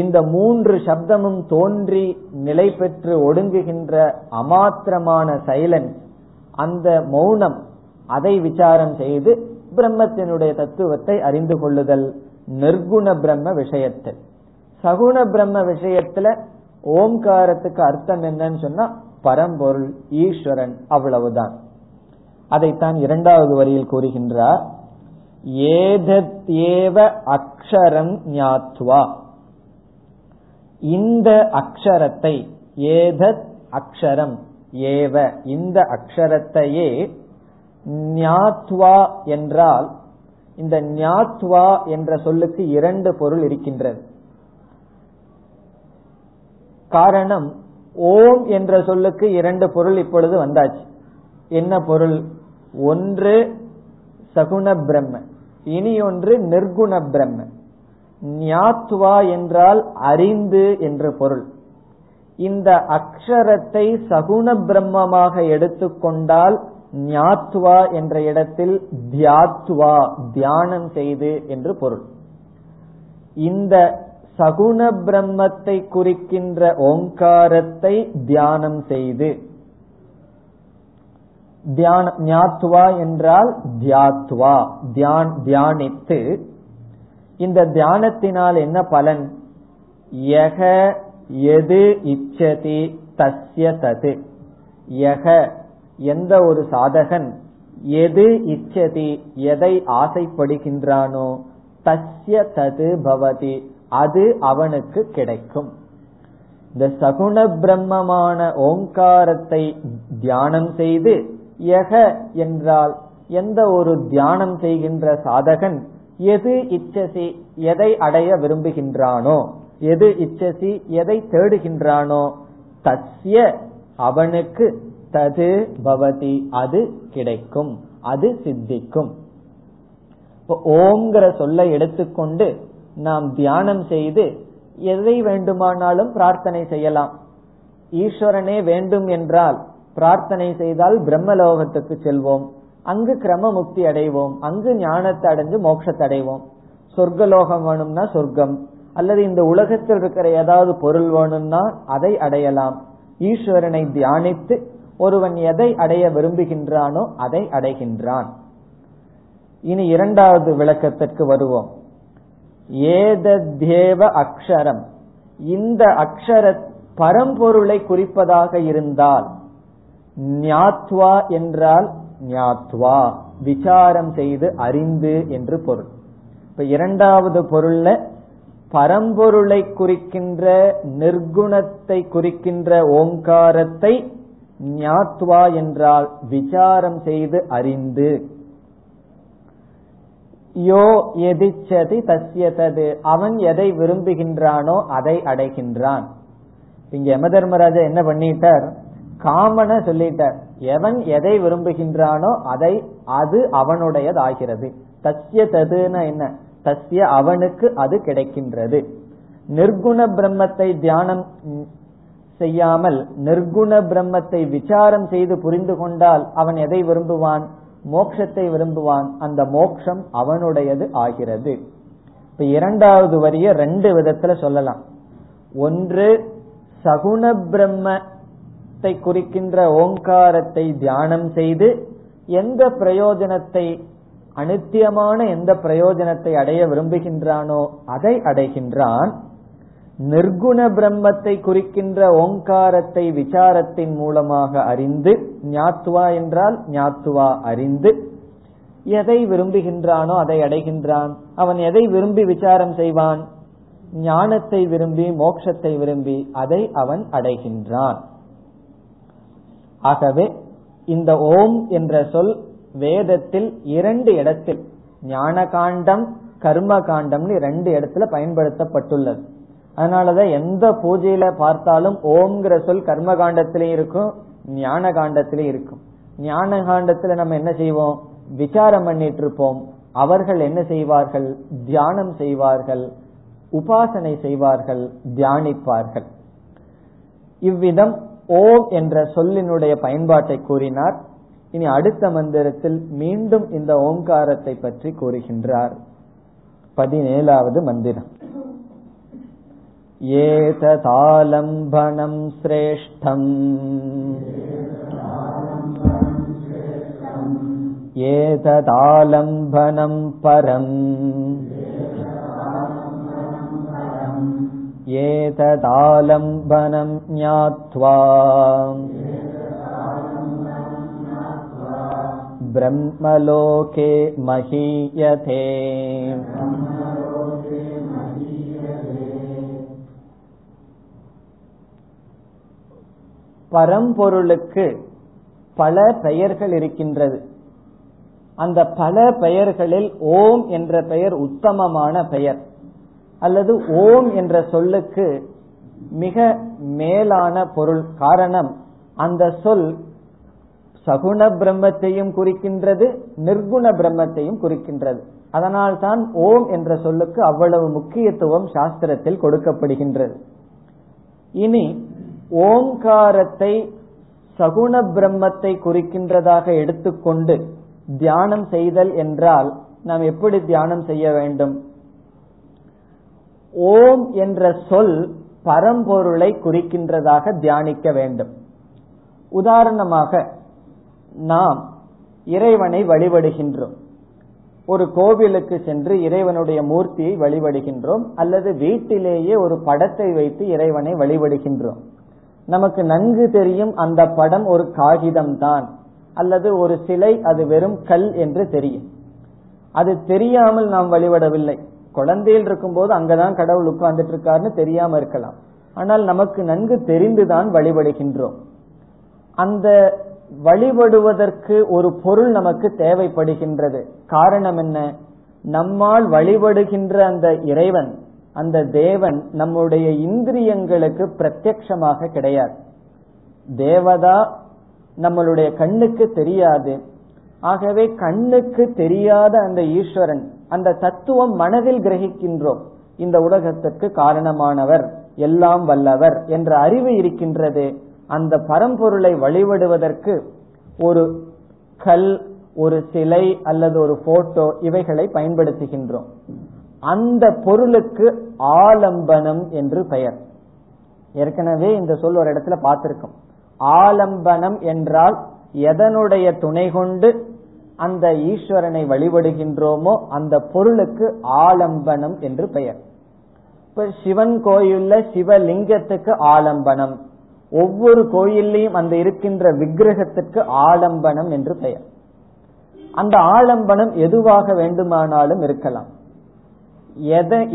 இந்த மூன்று சப்தமும் தோன்றி நிலை பெற்று ஒடுங்குகின்ற அமாத்திரமான சைலன்ஸ், அந்த மௌனம், அதை விசாரம் செய்து பிரம்மத்தினுடைய தத்துவத்தை அறிந்து கொள்ளுதல் நிர்குண பிரம்ம விஷயத்தில். சகுண பிரம்ம விஷயத்துல ஓம்காரத்துக்கு அர்த்தம் என்னன்னு சொன்னா பரம்பொருள் ஈஸ்வரன், அவ்வளவுதான். அதைத்தான் இரண்டாவது வரியில் கூறுகின்றார். ஏதத்யேவ அக்ஷரம் ஞாத்வா, இந்த அக்ஷரத்தை, ஏதத் அக்ஷரம் ஏவ, இந்த அக்ஷரத்தையே ஞாத்வா என்றால், இந்த ஞாத்வா என்ற சொல்லுக்கு இரண்டு பொருள் இருக்கின்றது. காரணம், ஓம் என்ற சொல்லுக்கு இரண்டு பொருள் இப்பொழுது வந்தாச்சு. என்ன பொருள்? ஒன்று சகுண பிரம்ம, இனி ஒன்று நிர்குண பிரம்ம. ஞாத்வா என்றால் அறிந்து என்று பொருள். இந்த அக்ஷரத்தை சகுண பிரம்மமாக எடுத்துக்கொண்டால் ஞாத்வா என்ற இடத்தில் தியாத்வா, தியானம் செய்து என்று பொருள். இந்த சகுண பிரம்மத்தை குறிக்கின்ற ஓங்காரத்தை தியானம் செய்து, ஞாத்வா என்றால் தியாத்வா, தியானித்து. இந்த தியானத்தினால் என்ன பலன்? யக எது இச்சதி தஸ்ய தது, யக எந்த ஒரு சாதகன், எது இச்சதி எதை ஆசைப்படுகின்றானோ, தஸ்ய தது பவதி அது அவனுக்கு கிடைக்கும். இந்த சகுண பிரம்மமான ஓங்காரத்தை தியானம் செய்து, யக என்றால் எந்த ஒரு தியானம் செய்கின்ற சாதகன் எது இச்சசி எதை அடைய விரும்புகின்றானோ, எது இச்சசி எதை தேடுகின்றானோ, தஸ்ய அவனுக்கு, தது பவதி அது கிடைக்கும், அது சித்திக்கும். ஓம்ங்கிற சொல்லை எடுத்துக்கொண்டு நாம் தியானம் செய்து எதை வேண்டுமானாலும் பிரார்த்தனை செய்யலாம். ஈஸ்வரனே வேண்டும் என்றால் பிரார்த்தனை செய்தால் பிரம்மலோகத்துக்கு செல்வோம், அங்கு கிரம முக்தி அடைவோம், அங்கு ஞானத்தை அடைஞ்சு மோட்சத்தை அடைவோம். சொர்க்கலோகம் வேணும்னா சொர்க்கம், அல்லது இந்த உலகத்தில் இருக்கிற ஏதாவது பொருள் வேணும்னா அதை அடையலாம். ஈஸ்வரனை தியானித்து ஒருவன் எதை அடைய விரும்புகின்றானோ அதை அடைகின்றான். இனி இரண்டாவது விளக்கத்திற்கு வருவோம். ஏதத்யேவ அக்ஷரம், இந்த அக்ஷர பரம்பொருளை குறிப்பதாக இருந்தால் ஞாத்வா என்றால் ஞாத்வா விசாரம் செய்து அறிந்து என்று பொருள். இப்ப இரண்டாவது பொருள்ல பரம்பொருளை குறிக்கின்ற நிர்குணத்தை குறிக்கின்ற ஓங்காரத்தை ஞாத்வா என்றால் விசாரம் செய்து அறிந்து, யோ எதிச்சதி தஸ்ய தது அவன் எதை விரும்புகின்றானோ அதை அடைகின்றான். இங்க யமதர்மராஜா என்ன பண்ணிட்டார்? காமன சொல்லிட்டார். எவன் எதை விரும்புகின்றானோ அதை அது அவனுடையதாகிறது. தஸ்ய ததுனா என்ன? தஸ்ய அவனுக்கு அது கிடைக்கின்றது. நிர்குண பிரம்மத்தை தியானம் செய்யாமல் நிர்குண பிரம்மத்தை விசாரம் செய்து புரிந்து கொண்டால் அவன் எதை விரும்புவான்? மோட்சத்தை விரும்புவான். அந்த மோட்சம் அவனுடையது ஆகிறது. இப்ப இரண்டாவது வரிய ரெண்டு விதத்துல சொல்லலாம். ஒன்று, சகுண பிரம்மத்தை குறிக்கின்ற ஓங்காரத்தை தியானம் செய்து எந்த பிரயோஜனத்தை, அனித்தியமான எந்த பிரயோஜனத்தை அடைய விரும்புகின்றானோ அதை அடைகின்றான். நிர்குண பிரம்மத்தை குறிக்கின்ற ஓங்காரத்தை விசாரத்தின் மூலமாக அறிந்து, ஞாத்துவா என்றால் ஞாத்துவா அறிந்து, எதை விரும்புகின்றானோ அதை அடைகின்றான். அவன் எதை விரும்பி விசாரம் செய்வான்? ஞானத்தை விரும்பி, மோட்சத்தை விரும்பி, அதை அவன் அடைகின்றான். ஆகவே இந்த ஓம் என்ற சொல் வேதத்தில் இரண்டு இடத்தில், ஞான காண்டம் கர்ம காண்டம்னு ரெண்டு இடத்துல பயன்படுத்தப்பட்டுள்ளது. அதனாலதான் எந்த பூஜையில பார்த்தாலும் ஓம்ங்கிற சொல் கர்ம காண்டத்திலேயே இருக்கும், ஞான காண்டத்திலே இருக்கும். ஞான காண்டத்துல நம்ம என்ன செய்வோம்? விசாரம் பண்ணிட்டு இருப்போம். அவர்கள் என்ன செய்வார்கள்? தியானம் செய்வார்கள், உபாசனை செய்வார்கள், தியானிப்பார்கள். இவ்விதம் ஓம் என்ற சொல்லினுடைய பயன்பாட்டை கூறினார். இனி அடுத்த மந்திரத்தில் மீண்டும் இந்த ஓங்காரத்தை பற்றி கூறுகின்றார். பதினேழாவது மந்திரம். ஏததாலம்பனம் ஸ்ரேஷ்டம் ஏததாலம்பனம் பரம் ஏததாலம்பனம் ஞாத்வா பிரம்மலோகே மஹீயதே. பரம்பொருளுக்கு பல பெயர்கள் இருக்கின்றது. அந்த பல பெயர்களில் ஓம் என்ற பெயர் உத்தமமான பெயர். அல்லது ஓம் என்ற சொல்லுக்கு மிக மேலான பொருள். காரணம், அந்த சொல் சகுண பிரம்மத்தையும் குறிக்கின்றது, நிர்குண பிரம்மத்தையும் குறிக்கின்றது. அதனால் தான் ஓம் என்ற சொல்லுக்கு அவ்வளவு முக்கியத்துவம் சாஸ்திரத்தில் கொடுக்கப்படுகின்றது. இனி ஓம்காரத்தை சகுண பிரம்மத்தை குறிக்கின்றதாக எடுத்துக்கொண்டு தியானம் செய்தல் என்றால் நாம் எப்படி தியானம் செய்ய வேண்டும்? ஓம் என்ற சொல் பரம்பொருளை குறிக்கின்றதாக தியானிக்க வேண்டும். உதாரணமாக, நாம் இறைவனை வழிபடுகின்றோம். ஒரு கோவிலுக்கு சென்று இறைவனுடைய மூர்த்தியை வழிபடுகின்றோம். அல்லது வீட்டிலேயே ஒரு படத்தை வைத்து இறைவனை வழிபடுகின்றோம். நமக்கு நன்கு தெரியும் அந்த படம் ஒரு காகிதம் தான், அல்லது ஒரு சிலை, அது வெறும் கல் என்று தெரியும். அது தெரியாமல் நாம் வழிபடவில்லை. குழந்தையில் இருக்கும் போது அங்கதான் கடவுள் உட்கார்ந்துட்டு இருக்காருன்னு தெரியாம இருக்கலாம். ஆனால் நமக்கு நன்கு தெரிந்துதான் வழிபடுகின்றோம். அந்த வழிபடுவதற்கு ஒரு பொருள் நமக்கு தேவைப்படுகின்றது. காரணம் என்ன? நம்மால் வழிபடுகின்ற அந்த இறைவன், அந்த தேவன் நம்முடைய இந்திரியங்களுக்கு பிரத்யட்சமாக கிடையாது. தேவதா நம்மளுடைய கண்ணுக்கு தெரியாது. ஆகவே கண்ணுக்கு தெரியாத அந்த ஈஸ்வரன், அந்த தத்துவம் மனதில் கிரகிக்கின்றோம். இந்த உலகத்திற்கு காரணமானவர், எல்லாம் வல்லவர் என்ற அறிவு இருக்கின்றது. அந்த பரம்பொருளை வழிபடுவதற்கு ஒரு கல், ஒரு சிலை அல்லது ஒரு போட்டோ, இவைகளை பயன்படுத்துகின்றோம். அந்த பொருளுக்கு ஆலம்பனம் என்று பெயர். ஏற்கனவே இந்த சொல் ஒரு இடத்துல பார்த்திருக்கோம். ஆலம்பனம் என்றால் எதனுடைய துணை கொண்டு அந்த ஈஸ்வரனை வழிபடுகின்றோமோ அந்த பொருளுக்கு ஆலம்பனம் என்று பெயர். இப்ப சிவன் கோயில்ல சிவலிங்கத்துக்கு ஆலம்பனம், ஒவ்வொரு கோயிலையும் அந்த இருக்கின்ற விக்கிரகத்திற்கு ஆலம்பனம் என்று பெயர். அந்த ஆலம்பனம் எதுவாக வேண்டுமானாலும் இருக்கலாம்.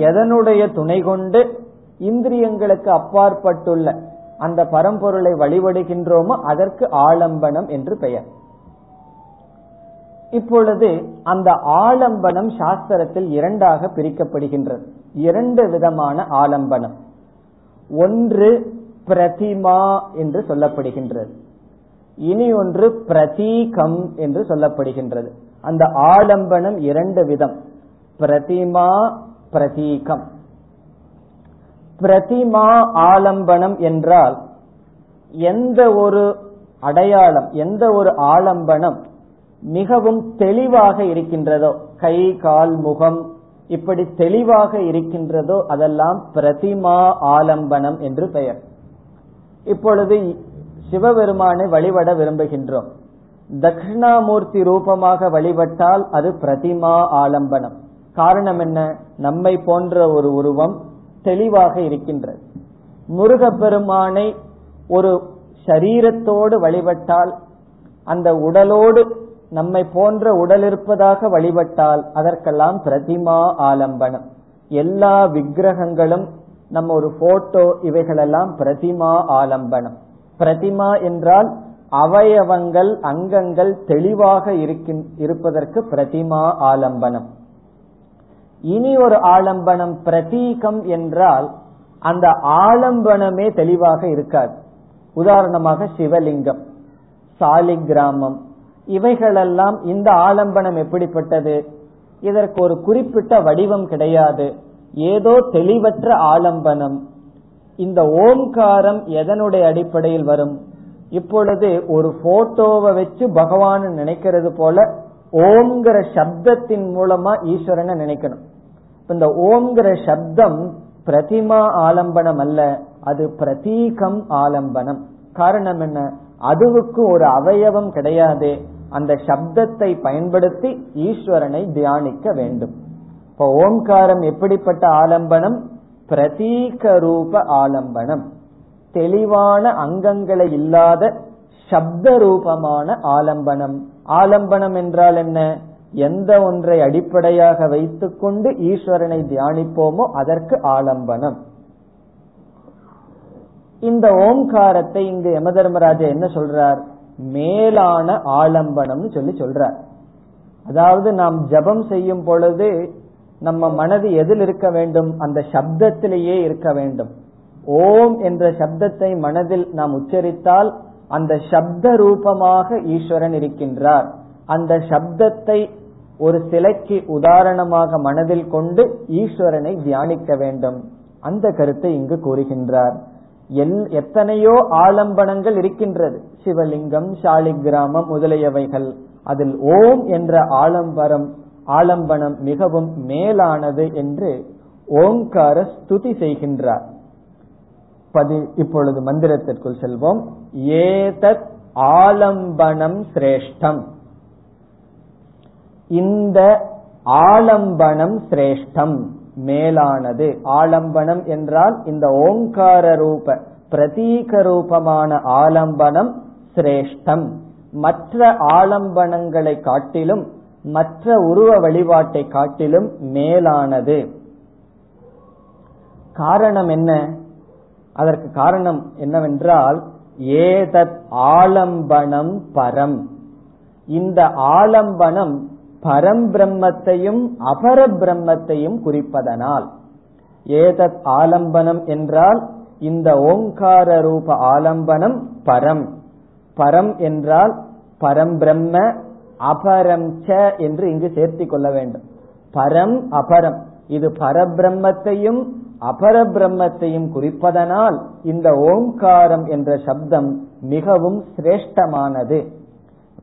எதனுடைய துணை கொண்டு இந்திரியங்களுக்கு அப்பாற்பட்டுள்ள அந்த பரம்பொருளை வழிபடுகின்றோமோ அதற்கு ஆலம்பனம் என்று பெயர். இப்பொழுது அந்த ஆலம்பனம் சாஸ்திரத்தில் இரண்டாக பிரிக்கப்படுகின்றது. இரண்டு விதமான ஆலம்பனம். ஒன்று பிரதிமா என்று சொல்லப்படுகின்றது. இனி ஒன்று பிரதீகம் என்று சொல்லப்படுகின்றது. அந்த ஆலம்பனம் இரண்டு விதம், பிரதிமா பிரதீகம். பிரதிமா ஆலம்பனம் என்றால் எந்த ஒரு அடையாளம், எந்த ஒரு ஆலம்பனம் மிகவும் தெளிவாக இருக்கின்றதோ, கை கால் முகம் இப்படி தெளிவாக இருக்கின்றதோ அதெல்லாம் பிரதிமா ஆலம்பனம் என்று பெயர். இப்பொழுது சிவபெருமானை வழிபட விரும்புகின்றோம், தட்சிணாமூர்த்தி ரூபமாக வழிபட்டால் அது பிரதிமா ஆலம்பனம். காரணம் என்ன? நம்மை போன்ற ஒரு உருவம் தெளிவாக இருக்கின்றது. முருகப்பெருமானை ஒரு சரீரத்தோடு வழிபட்டால், அந்த உடலோடு நம்மை போன்ற உடல் இருப்பதாக வழிபட்டால் அதற்கெல்லாம் பிரதிமா ஆலம்பனம். எல்லா விக்கிரகங்களும், நம்ம ஒரு போட்டோ, இவைகளெல்லாம் பிரதிமா ஆலம்பனம். பிரதிமா என்றால் அவயவங்கள், அங்கங்கள் தெளிவாக இருப்பதற்கு பிரதிமா ஆலம்பனம். இனி ஒரு ஆலம்பனம் பிரதீகம் என்றால் அந்த ஆலம்பனமே தெளிவாக இருக்காது. உதாரணமாக சிவலிங்கம், சாலிகிராமம், இவைகளெல்லாம் இந்த ஆலம்பனம் எப்படிப்பட்டது? இதற்கு ஒரு குறிப்பிட்ட வடிவம் கிடையாது, ஏதோ தெளிவற்ற ஆலம்பனம். இந்த ஓம்காரம் எதனுடைய அடிப்படையில் வரும்? இப்பொழுது ஒரு போட்டோவை வச்சு பகவான் நினைக்கிறது போல ஓம்ங்கிற சப்தத்தின் மூலமா ஈஸ்வரனை நினைக்கணும். இந்த ஓம்ங்கிற சப்தம் பிரதிமா ஆலம்பனம் அல்ல, அது பிரதீகம் ஆலம்பனம். காரணம் என்ன? அதுவுக்கு ஒரு அவயவம் கிடையாது, அந்த சப்தத்தை பயன்படுத்தி ஈஸ்வரனை தியானிக்க வேண்டும். இப்ப ஓம்காரம் எப்படிப்பட்ட ஆலம்பனம்? பிரதீக ரூப ஆலம்பனம், தெளிவான அங்கங்களை இல்லாத சப்த ரூபமான ஆலம்பனம். ஆலம்பனம் என்றால் என்ன? எந்த ஒன்றை அடிப்படையாக வைத்துக் கொண்டு ஈஸ்வரனை தியானிப்போமோ அதற்கு ஆலம்பனம். இந்த ஓம்காரத்தை இங்கு யம தர்மராஜா என்ன சொல்றார்? மேலான ஆலம்பனம் சொல்லி சொல்றார். அதாவது நாம் ஜபம் செய்யும் பொழுது நம்ம மனது எதில் இருக்க வேண்டும்? அந்த சப்தத்திலேயே இருக்க வேண்டும். ஓம் என்ற சப்தத்தை மனதில் நாம் உச்சரித்தால் அந்த சப்த ரூபமாக ஈஸ்வரன் இருக்கின்றார். அந்த சப்தத்தை ஒரு சிலைக்கு உதாரணமாக மனதில் கொண்டு ஈஸ்வரனை தியானிக்க வேண்டும். அந்த கருத்தை இங்கு கூறுகின்றார். எத்தனையோ ஆலம்பனங்கள் இருக்கின்றது, சிவலிங்கம், சாலிகிராமம் முதலியவைகள். அதில் ஓம் என்ற ஆலம்பரம் ஆலம்பனம் மிகவும் மேலானது என்று ஓங்கார ஸ்துதி செய்கின்றார். இப்பொழுது மந்திரத்திற்குள் செல்வோம். ஏதத் ஆலம்பனம் சிரேஷ்டம், இந்த ஆலம்பனம் சிரேஷ்டம் மேலானது. ஆலம்பனம் என்றால் இந்த ஓங்கார ரூப பிரதீக ரூபமான ஆலம்பனம் சிரேஷ்டம். மற்ற ஆலம்பனங்களை காட்டிலும், மற்ற உருவ வழிபாட்டை காட்டிலும் மேலானது. காரணம் என்ன? அதற்கு காரணம் என்னவென்றால் ஏதத் ஆலம்பனம் பரம், இந்த ஆலம்பனம் பரம்பிரம்மத்தையும் அபர பிரம்மத்தையும் குறிப்பதனால். ஏதத் ஆலம்பனம் என்றால் இந்த ஓங்கார ரூப ஆலம்பனம் பரம். பரம் என்றால் பரம்பிரம்ம, அபரம் ச என்று இங்கு சேர்த்திக் கொள்ள வேண்டும். பரம் அபரம், இது பரபிரம்மத்தையும் அபர பிரம்மத்தையும் குறிப்பதனால் இந்த ஓங்காரம் என்ற சப்தம் மிகவும் சிரேஷ்டமானது.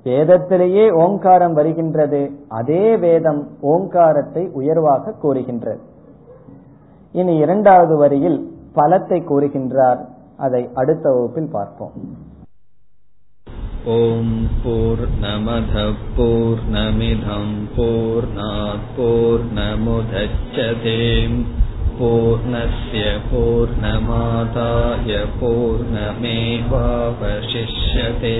வேதத்திலேயே ஓங்காரம் வருகின்றது, அதே வேதம் ஓங்காரத்தை உயர்வாக கூறுகின்றது. இனி இரண்டாவது வரியில் பலத்தை கூறுகின்றார், அதை அடுத்த வகுப்பில் பார்ப்போம். ஓம் பூர்ணமத் பூர்ணமிதம் பூர்ணாத் பூர்ணமுதச்யதே பூர்ணஸ்ய பூர்ணமாதாய பூர்ணமேவாவசிஷ்யதே.